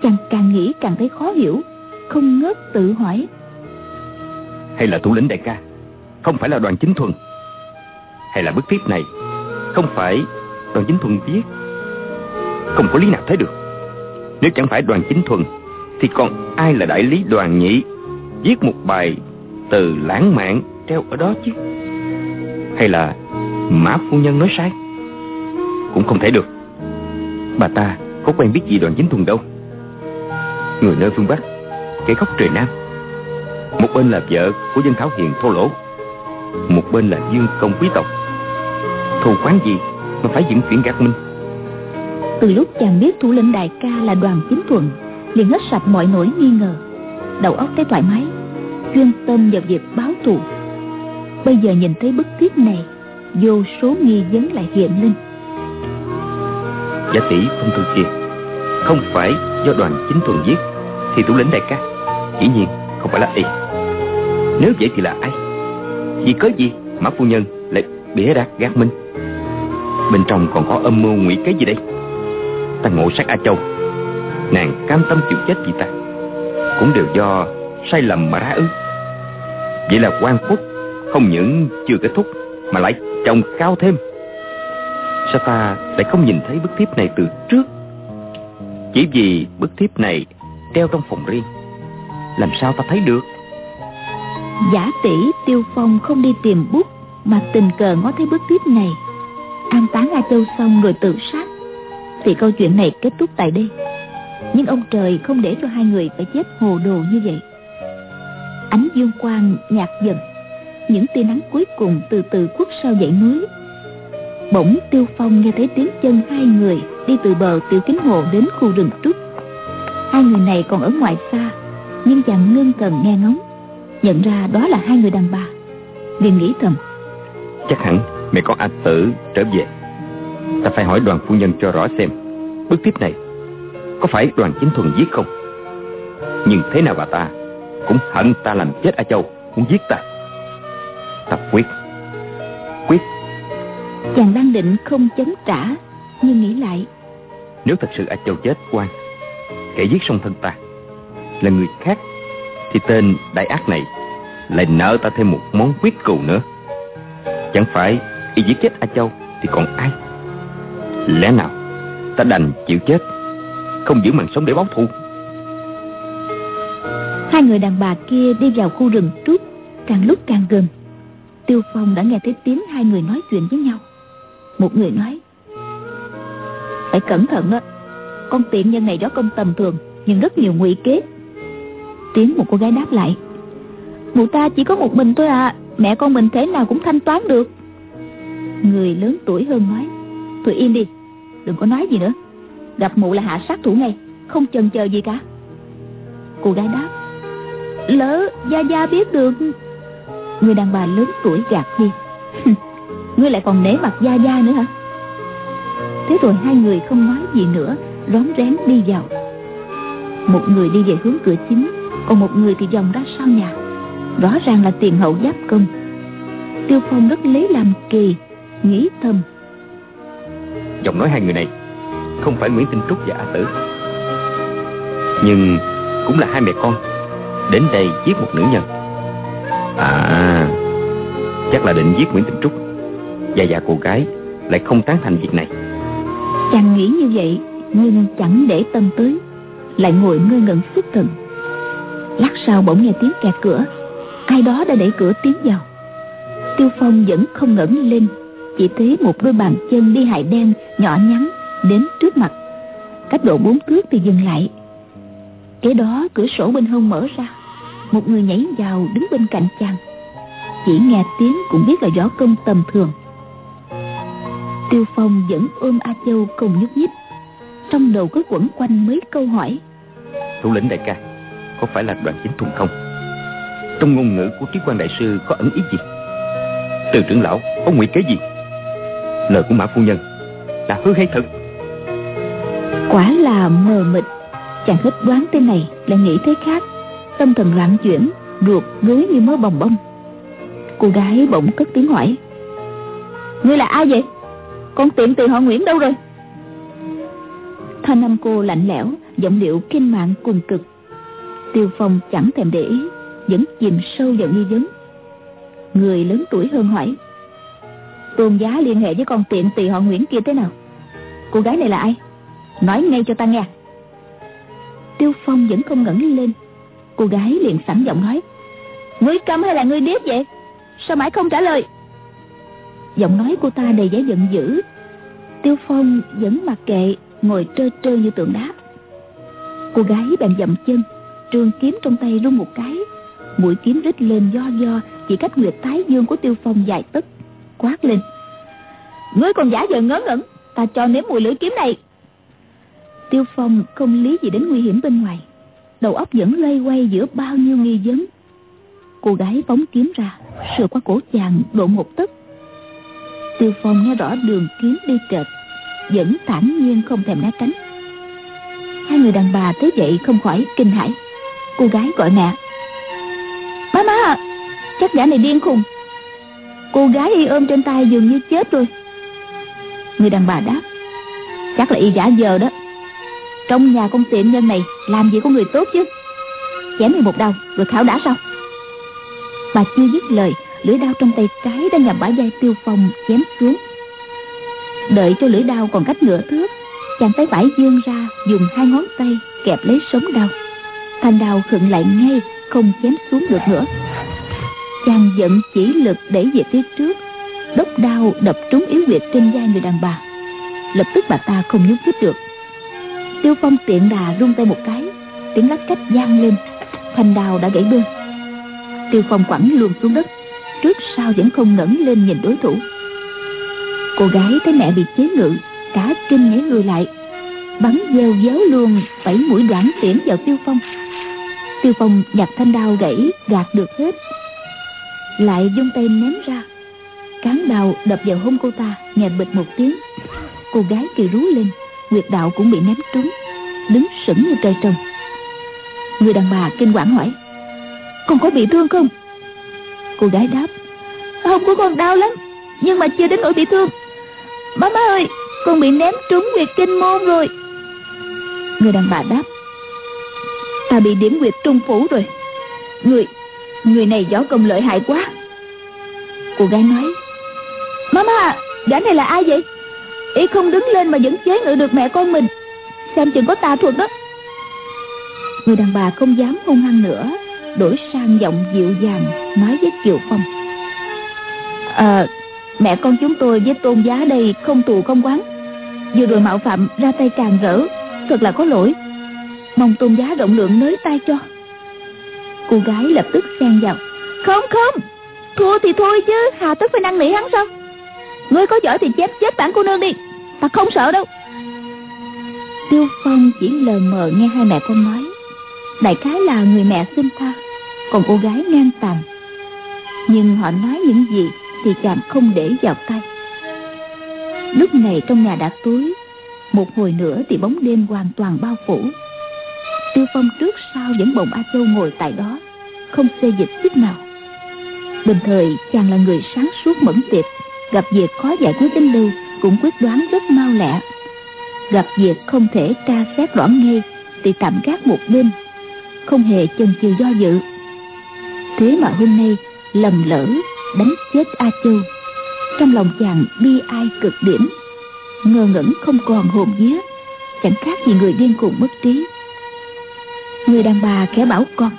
Chàng càng nghĩ càng thấy khó hiểu, không ngớt tự hỏi: hay là thủ lĩnh đại ca không phải là Đoàn Chính Thuần? Hay là bức thiếp này không phải Đoàn Chính Thuần viết? Không có lý nào thế được. Nếu chẳng phải Đoàn Chính Thuần thì còn ai là đại lý Đoàn Nhị viết một bài từ lãng mạn treo ở đó chứ? Hay là Mã phu nhân nói sai? Cũng không thể được, bà ta có quen biết gì Đoàn Chính Thuần đâu. Người nơi phương Bắc kẻ khóc trời Nam, một bên là vợ của dân Thảo Hiền thô lỗ, một bên là dương công quý tộc, thù quán gì mà phải dựng chuyện gạt mình. Từ lúc chàng biết thủ lĩnh đại ca là Đoàn Chính Thuần, liền hết sạch mọi nỗi nghi ngờ, đầu óc thấy thoải mái, chuyên tâm vào việc báo thù. Bây giờ nhìn thấy bức thiếp này, vô số nghi vấn lại hiện lên. Giả tỷ phong thư kia không phải do Đoàn Chính Thuần viết thì thủ lĩnh đại ca dĩ nhiên không phải là y. Nếu vậy thì là ai? Vì cớ gì Mã phu nhân lại bịa đặt gạt mình? Bên trong còn có âm mưu ngụy kế gì đây? Ta ngộ sát A Châu, nàng cam tâm chịu chết vì ta, cũng đều do sai lầm mà ra ư? Vậy là oan khuất không những chưa kết thúc mà lại chồng cao thêm. Sao ta lại không nhìn thấy bức thiếp này từ trước? Chỉ vì bức thiếp này treo trong phòng riêng, làm sao ta thấy được? Giả tỷ Tiêu Phong không đi tìm bút, mà tình cờ ngó thấy bức thiếp này. An táng A Châu xong rồi tự sát, thì câu chuyện này kết thúc tại đây. Nhưng ông trời không để cho hai người phải chết hồ đồ như vậy. Ánh dương quang nhạt dần, những tia nắng cuối cùng từ từ khuất sau dãy núi. Bỗng Tiêu Phong nghe thấy tiếng chân hai người đi từ bờ Tiểu Kính Hồ đến khu rừng trúc. Hai người này còn ở ngoài xa, nhưng chàng ngưng cần nghe ngóng, nhận ra đó là hai người đàn bà, liền nghĩ thầm: chắc hẳn mẹ con A Tử trở về, ta phải hỏi Đoàn phu nhân cho rõ xem bước tiếp này có phải Đoàn Chính Thuần giết không. Nhưng thế nào bà ta cũng hận ta làm chết A Châu, muốn giết ta. Ta quyết quyết chàng đang định không chống trả, nhưng nghĩ lại, nếu thật sự A Châu chết oan, kẻ giết xong thân ta là người khác, thì tên đại ác này lại nợ ta thêm một món quyết cừu nữa. Chẳng phải y giết chết A Châu thì còn ai? Lẽ nào ta đành chịu chết, không giữ mạng sống để báo thù? Hai người đàn bà kia đi vào khu rừng trúc, càng lúc càng gần. Tiêu Phong đã nghe thấy tiếng hai người nói chuyện với nhau. Một người nói: phải cẩn thận đó, con tiện nhân này đó không tầm thường, nhưng rất nhiều ngụy kế. Tiếng một cô gái đáp lại: mụ ta chỉ có một mình thôi à, mẹ con mình thế nào cũng thanh toán được. Người lớn tuổi hơn nói: thôi im đi, đừng có nói gì nữa, gặp mụ là hạ sát thủ ngay, không chần chờ gì cả. Cô gái đáp: lỡ Gia Gia biết được. Người đàn bà lớn tuổi gạt đi: ngươi lại còn nể mặt Gia Gia nữa hả? Thế rồi hai người không nói gì nữa, rón rén đi vào. Một người đi về hướng cửa chính, còn một người thì vòng ra sau nhà, rõ ràng là tiền hậu giáp công. Tiêu Phong rất lấy làm kỳ, nghĩ thầm: giọng nói hai người này không phải Nguyễn Tinh Trúc và A Tử, nhưng cũng là hai mẹ con đến đây giết một nữ nhân. À, chắc là định giết Nguyễn Tinh Trúc. Già già cô gái lại không tán thành việc này. Chàng nghĩ như vậy nhưng chẳng để tâm tới, lại ngồi ngơ ngẩn xuất thần. Lát sau bỗng nghe tiếng kẹt cửa, ai đó đã đẩy cửa tiến vào. Tiêu Phong vẫn không ngẩng lên, chỉ thấy một đôi bàn chân đi hài đen nhỏ nhắn đến trước mặt, cách độ bốn thước thì dừng lại. Kế đó cửa sổ bên hông mở ra, một người nhảy vào đứng bên cạnh chàng. Chỉ nghe tiếng cũng biết là võ công tầm thường. Tiêu Phong vẫn ôm A Châu không nhúc nhích, trong đầu cứ quẩn quanh mấy câu hỏi. Thủ lĩnh đại ca, có phải là Đoàn Chính Thuần không? Trong ngôn ngữ của Trí Quang đại sư có ẩn ý gì? Từ trưởng lão có ngụy kế gì? Lời của Mã phu nhân là hư hay thật? Quả là mờ mịt, chàng hết đoán thế này lại nghĩ thế khác, tâm thần loạn chuyển, ruột rối như mớ bồng bông. Cô gái bỗng cất tiếng hỏi: ngươi là ai vậy? Con tiện tỳ họ Nguyễn đâu rồi? Thanh âm cô lạnh lẽo, giọng điệu kinh mạng cùng cực. Tiêu Phong chẳng thèm để ý, vẫn chìm sâu vào nghi vấn. Người lớn tuổi hơn hỏi: tôn giá liên hệ với con tiện tỳ họ Nguyễn kia thế nào? Cô gái này là ai? Nói ngay cho ta nghe. Tiêu Phong vẫn không ngẩng lên. Cô gái liền sẵn giọng nói: ngươi câm hay là ngươi điếc vậy? Sao mãi không trả lời? Giọng nói cô ta đầy vẻ giận dữ. Tiêu Phong vẫn mặc kệ, ngồi trơ trơ như tượng đá. Cô gái bèn dậm chân, trường kiếm trong tay rung một cái, mũi kiếm rít lên do do, chỉ cách nguyệt thái dương của Tiêu Phong vài tấc, quát lên: ngươi còn giả vờ ngớ ngẩn, ta cho nếm mùi lưỡi kiếm này. Tiêu Phong không lý gì đến nguy hiểm bên ngoài, đầu óc vẫn loay quay giữa bao nhiêu nghi vấn. Cô gái phóng kiếm ra, sượt qua cổ chàng độ một tấc. Tiêu Phong nghe rõ đường kiếm đi trệt, vẫn thản nhiên không thèm né tránh. Hai người đàn bà thấy vậy không khỏi kinh hãi. Cô gái gọi mẹ: má má, chắc gã này điên khùng. Cô gái y ôm trên tay dường như chết rồi. Người đàn bà đáp: chắc là y giả vờ đó. Trong nhà con tiện nhân này làm gì có người tốt chứ, chém đi một đau rồi khảo đã sao? Bà chưa dứt lời, lưỡi đao trong tay trái đã nhằm bả vai Tiêu Phong chém xuống. Đợi cho lưỡi đao còn cách nửa thước, chàng tay phải vươn ra, dùng hai ngón tay kẹp lấy sống đao. Thanh đao khựng lại ngay, không chém xuống được nữa. Chàng giận chỉ lực đẩy về phía trước, đốc đao đập trúng yếu huyệt trên vai người đàn bà. lập tức bà ta không nhúc nhích được. Tiêu Phong tiện đà rung tay một cái, tiếng lách cách vang lên, thanh đào đã gãy bưng. Tiêu Phong quẳng luôn xuống đất, trước sau vẫn không ngẩng lên nhìn đối thủ. Cô gái thấy mẹ bị chế ngự, cả kinh nhảy người lại, bắn gieo giáo luôn bảy mũi đoản tiễn vào Tiêu Phong. Tiêu Phong nhặt thanh đao gãy gạt được hết, lại vung tay ném ra, cán đao đập vào hông cô ta, nghe bịch một tiếng. Cô gái kỳ rú lên, nguyệt đạo cũng bị ném trúng, đứng sững như cây trồng. Người đàn bà kinh hoảng hỏi: "Con có bị thương không?" Cô gái đáp: "Hông của con đau lắm, nhưng mà chưa đến nỗi bị thương. Má má ơi, con bị ném trúng huyệt kinh môn rồi." Người đàn bà đáp: "Ta bị điểm huyệt trung phủ rồi. Người Người này võ công lợi hại quá." Cô gái nói: "Má má à, gã này là ai vậy? Y không đứng lên mà vẫn chế ngự được mẹ con mình, xem chừng có tà thuật đó." Người đàn bà không dám hung hăng nữa, đổi sang giọng dịu dàng nói với Kiều Phong: "À, mẹ con chúng tôi với tôn giá đây không tù không oán, vừa rồi mạo phạm ra tay càng rỡ, thật là có lỗi, mong tôn giá rộng lượng nới tay cho." Cô gái lập tức xen vào: "Không không, thua thì thôi chứ, hà tất phải năn nỉ hắn sao? Ngươi có giỏi thì chém chết bản cô nương đi, ta không sợ đâu." Tiêu Phong chỉ lờ mờ nghe hai mẹ con nói, đại khái là người mẹ xin tha, còn cô gái ngang tàn. Nhưng họ nói những gì thì chàng không để vào tay. Lúc này trong nhà đã tối, một hồi nữa thì bóng đêm hoàn toàn bao phủ. Tiêu Phong trước sau vẫn bồng A Châu ngồi tại đó, không xê dịch chút nào. Bình thời chàng là người sáng suốt mẫn tiệp, gặp việc khó giải quyết đến lưu cũng quyết đoán rất mau lẹ. Gặp việc không thể tra xét rõ ngay thì tạm gác một bên, không hề chần chừ do dự. Thế mà hôm nay lầm lỡ đánh chết A Châu, trong lòng chàng bi ai cực điểm, ngơ ngẩn không còn hồn vía, chẳng khác gì người điên khùng mất trí. Người đàn bà khẽ bảo con: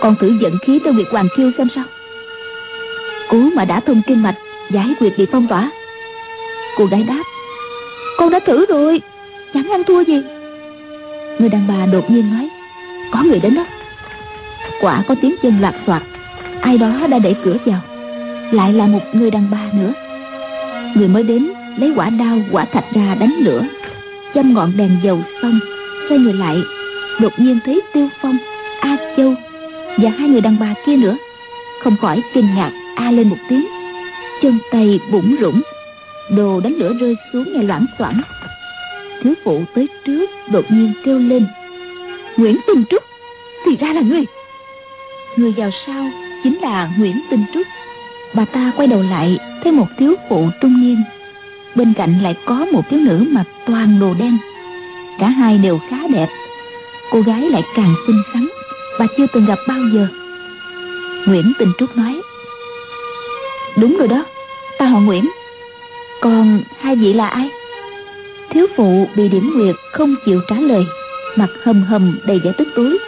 "Con thử dẫn khí tới huyệt Hoàng Kiêu xem sao, cố mà đã thông kinh mạch, giải huyệt bị phong tỏa." Cô gái đáp: "Con đã thử rồi, chẳng ăn thua gì." Người đàn bà đột nhiên nói: "Có người đến đó." Quả có tiếng chân loạt soạt, ai đó đã đẩy cửa vào, lại là một người đàn bà nữa. Người mới đến lấy quả đao quả thạch ra đánh lửa, châm ngọn đèn dầu xong xoay người lại, đột nhiên thấy Tiêu Phong, A Châu và hai người đàn bà kia nữa, không khỏi kinh ngạc a lên một tiếng, chân tay bủn rủn, đồ đánh lửa rơi xuống nghe loảng xoảng. Thiếu phụ tới trước đột nhiên kêu lên: "Nguyễn Tinh Trúc, thì ra là ngươi." Người vào sau chính là Nguyễn Tinh Trúc. Bà ta quay đầu lại thấy một thiếu phụ trung niên, bên cạnh lại có một thiếu nữ mặc toàn đồ đen. Cả hai đều khá đẹp, cô gái lại càng xinh xắn, bà chưa từng gặp bao giờ. Nguyễn Tinh Trúc nói: "Đúng rồi đó, ta họ Nguyễn. Còn hai vị là ai?" Thiếu phụ bị điểm nguyệt không chịu trả lời, mặt hầm hầm đầy vẻ tức tối.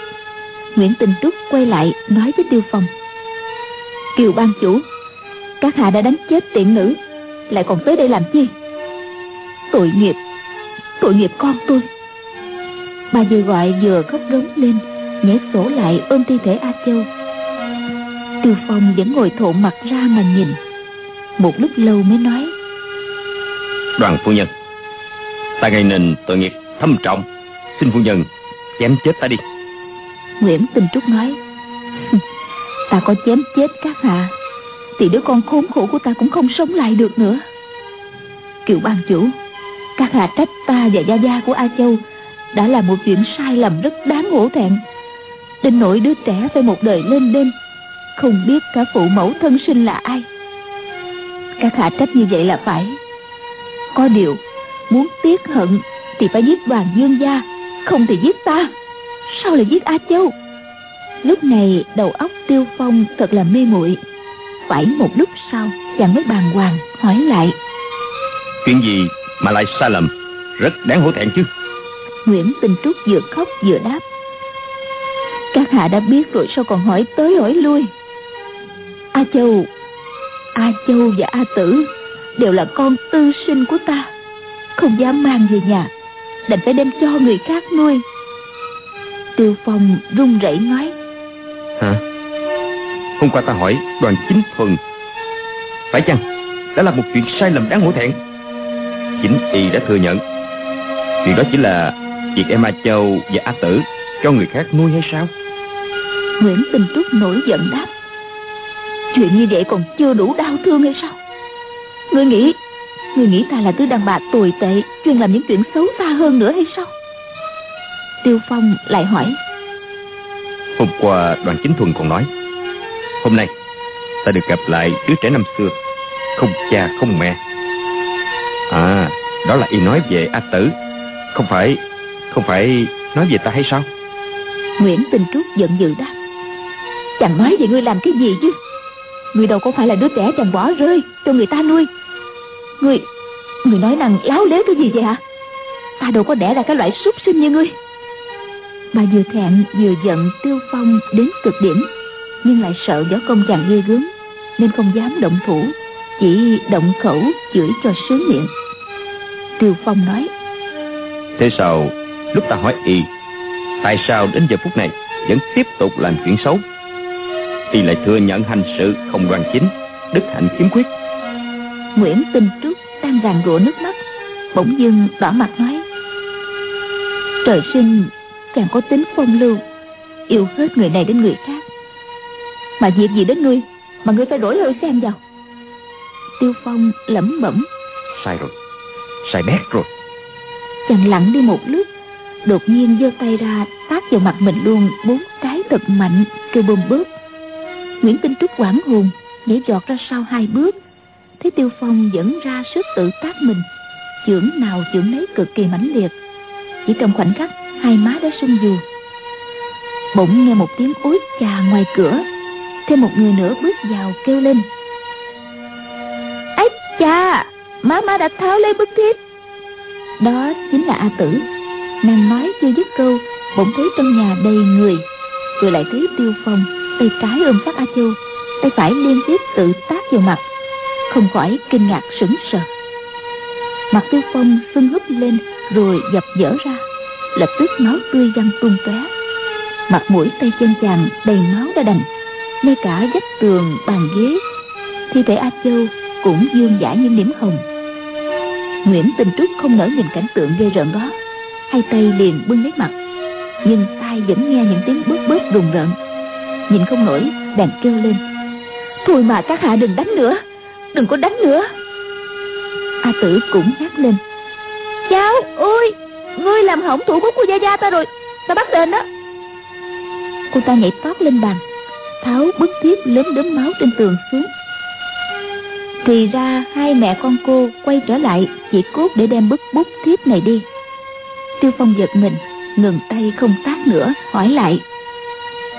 Nguyễn Tinh Trúc quay lại nói với Tiêu Phong: "Kiều ban chủ, các hạ đã đánh chết tiện nữ, lại còn tới đây làm chi? Tội nghiệp, tội nghiệp con tôi." Bà vừa gọi vừa khóc rống lên, nhảy sổ lại ôm thi thể A Châu. Tiêu Phong vẫn ngồi thộn mặt ra mà nhìn, một lúc lâu mới nói: "Đoàn phu nhân, ta gây nên tội nghiệp thâm trọng, xin phu nhân chém chết ta đi." Nguyễn Tinh Trúc nói: "Ta có chém chết các hạ thì đứa con khốn khổ của ta cũng không sống lại được nữa. Kiều ban chủ, các hạ trách ta và gia gia của A Châu đã làm một chuyện sai lầm rất đáng hổ thẹn, đến nỗi đứa trẻ phải một đời lên đêm, không biết cả phụ mẫu thân sinh là ai. Các hạ trách như vậy là phải. Có điều muốn tiếc hận thì phải giết Đoàn Dương gia, không thì giết ta, sao lại giết A Châu?" Lúc này đầu óc Tiêu Phong thật là mê muội. Phải một lúc sau chàng mới bàng hoàng hỏi lại: "Chuyện gì mà lại sai lầm, rất đáng hổ thẹn chứ?" Nguyễn Tinh Trúc vừa khóc vừa đáp: "Các hạ đã biết rồi sao còn hỏi tới hỏi lui. A Châu, A Châu và A Tử đều là con tư sinh của ta, không dám mang về nhà, đành phải đem cho người khác nuôi. Tiêu Phong run rẩy nói: Hả? Hôm qua ta hỏi Đoàn Chính Thuần, phải chăng đã là một chuyện sai lầm đáng hổ thẹn? Chính y đã thừa nhận chuyện đó chỉ là việc em A Châu và A Tử cho người khác nuôi hay sao? Nguyễn Tinh Trúc nổi giận đáp: Chuyện như vậy còn chưa đủ đau thương hay sao? Ngươi nghĩ Ngươi nghĩ ta là thứ đàn bà tồi tệ, chuyên làm những chuyện xấu xa hơn nữa hay sao? Tiêu Phong lại hỏi: Hôm qua Đoàn Chính Thuần còn nói, hôm nay ta được gặp lại đứa trẻ năm xưa, không cha không mẹ. À, đó là y nói về A Tử, Không phải Không phải nói về ta hay sao? Nguyễn Tinh Trúc giận dữ đáp: Chàng nói về ngươi làm cái gì chứ? Ngươi đâu có phải là đứa trẻ chàng bỏ rơi cho người ta nuôi. Ngươi Ngươi nói năng láo lếu cái gì vậy hả? Ta đâu có đẻ ra cái loại súc sinh như ngươi. Bà vừa thẹn vừa giận Tiêu Phong đến cực điểm, nhưng lại sợ võ công chàng ghê gớm nên không dám động thủ, chỉ động khẩu chửi cho sướng miệng. Tiêu Phong nói: Thế sao lúc ta hỏi y tại sao đến giờ phút này vẫn tiếp tục làm chuyện xấu, y lại thừa nhận hành sự không đoan chính, đức hạnh khiếm khuyết? Nguyễn Tinh Trúc đang gàn rụa nước mắt, bỗng dưng đỏ mặt nói: Trời sinh chàng có tính phong lưu, yêu hết người này đến người khác, mà việc gì đến ngươi mà ngươi phải đổi hơi xem vào. Tiêu Phong lẩm bẩm: Sai rồi, sai bét rồi. Chàng lặng đi một lúc, đột nhiên giơ tay ra tát vào mặt mình luôn bốn cái thật mạnh, kêu bơm bớp. Nguyễn Tinh Trúc hoảng hồn nhảy giọt ra sau hai bước, thấy Tiêu Phong vẫn ra sức tự tát mình, chưởng nào chưởng nấy cực kỳ mãnh liệt. Chỉ trong khoảnh khắc hai má đã sưng vù. Bỗng nghe một tiếng ối chà ngoài cửa, thêm một người nữa bước vào kêu lên: Ái chà, má má đã tháo lấy bức thiếp. Đó chính là A Tử. Nàng nói chưa dứt câu, bỗng thấy trong nhà đầy người, rồi lại thấy Tiêu Phong tay trái ôm sát A Châu, tay phải liên tiếp tự tát vào mặt, không khỏi kinh ngạc sững sờ. Mặt Tiêu Phong sưng húp lên rồi dập dở ra, lập tức máu tươi văng tung tóe. Mặt mũi tay chân chàng đầy máu đã đành, ngay cả vách tường bàn ghế, thi thể A Châu cũng vương vãi những điểm hồng. Nguyễn Tinh Trúc không nỡ nhìn cảnh tượng ghê rợn đó, hai tay liền bưng lấy mặt, nhưng tai vẫn nghe những tiếng bớp bớp rùng rợn. Nhìn không nổi, bèn kêu lên: Thôi mà các hạ đừng đánh nữa, đừng có đánh nữa. A Tử cũng hét lên: Cháu ơi, ngươi làm hỏng thủ bút của gia gia ta rồi, ta bắt đền đó. Cô ta nhảy tót lên bàn, tháo bức thiếp lớn đốm máu trên tường xuống. Thì ra hai mẹ con cô quay trở lại chỉ cốt để đem bức bút thiếp này đi. Tiêu Phong giật mình, ngừng tay không tát nữa, hỏi lại: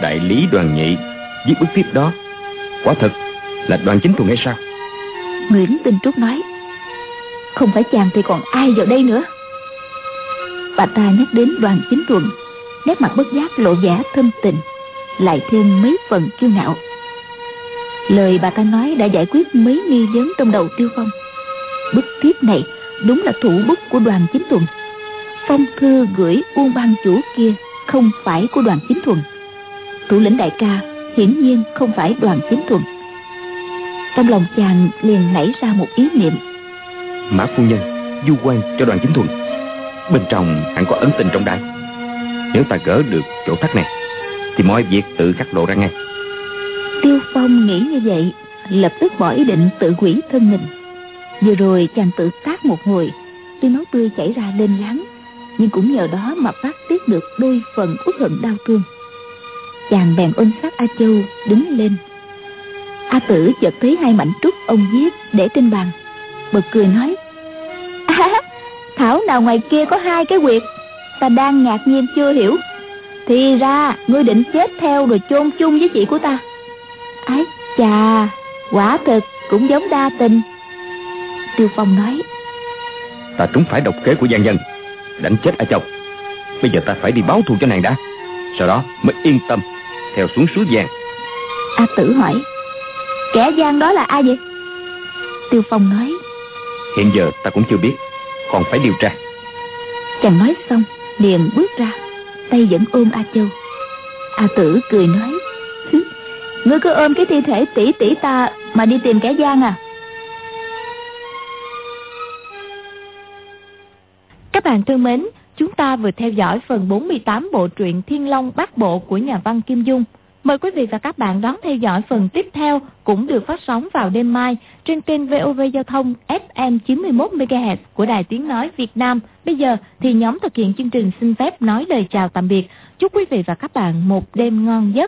Đại lý Đoàn Nhị viết bức thiếp đó quả thật là Đoàn Chính Thuần hay sao? Nguyễn Tinh Trúc nói: Không phải chàng thì còn ai vào đây nữa. Bà ta nhắc đến Đoàn Chính Thuần, nét mặt bất giác lộ vẻ thâm tình, lại thêm mấy phần kiêu ngạo. Lời bà ta nói đã giải quyết mấy nghi vấn trong đầu Tiêu Phong. Bức thiếp này đúng là thủ bút của Đoàn Chính Thuần, phong thư gửi Uông Ban Chủ kia không phải của Đoàn Chính Thuần, thủ lĩnh đại ca hiển nhiên không phải Đoàn Chính Thuần. Trong lòng chàng liền nảy ra một ý niệm: Mã phu nhân du quan cho Đoàn Chính Thuần, bên trong hẳn có ấn tình trọng đại. Nếu ta gỡ được chỗ thắt này thì mọi việc tự khắc lộ ra ngay. Tiêu Phong nghĩ như vậy, lập tức bỏ ý định tự hủy thân mình. Vừa rồi chàng tự tát một hồi, tuy máu tươi chảy ra lên láng, nhưng cũng nhờ đó mà phát tiết được đôi phần uất hận đau thương. Chàng bèn ôm sát A Châu đứng lên. A Tử chợt thấy hai mảnh trúc ông viết để trên bàn, bật cười nói: À, thảo nào ngoài kia có hai cái huyệt, ta đang ngạc nhiên chưa hiểu, thì ra ngươi định chết theo rồi chôn chung với chị của ta. Ái chà, quả thực cũng giống đa tình. Tiêu Phong nói: Ta trúng phải độc kế của gian nhân, đánh chết A Châu. Bây giờ ta phải đi báo thù cho nàng đã, sau đó mới yên tâm theo xuống suối vàng. A Tử hỏi: Kẻ gian đó là ai vậy? Tiêu Phong nói: Hiện giờ ta cũng chưa biết, còn phải điều tra. Chàng nói xong liền bước ra, tay vẫn ôm A Châu. A Tử cười nói: Ngươi cứ ôm cái thi thể tỷ tỷ ta mà đi tìm kẻ gian à? Các bạn thân mến, chúng ta vừa theo dõi phần bốn mươi tám bộ truyện Thiên Long Bát Bộ của nhà văn Kim Dung. Mời quý vị và các bạn đón theo dõi phần tiếp theo cũng được phát sóng vào đêm mai trên kênh vê o vê Giao thông ép em chín mươi mốt mê ga héc của Đài Tiếng nói Việt Nam. Bây giờ thì nhóm thực hiện chương trình xin phép nói lời chào tạm biệt. Chúc quý vị và các bạn một đêm ngon giấc.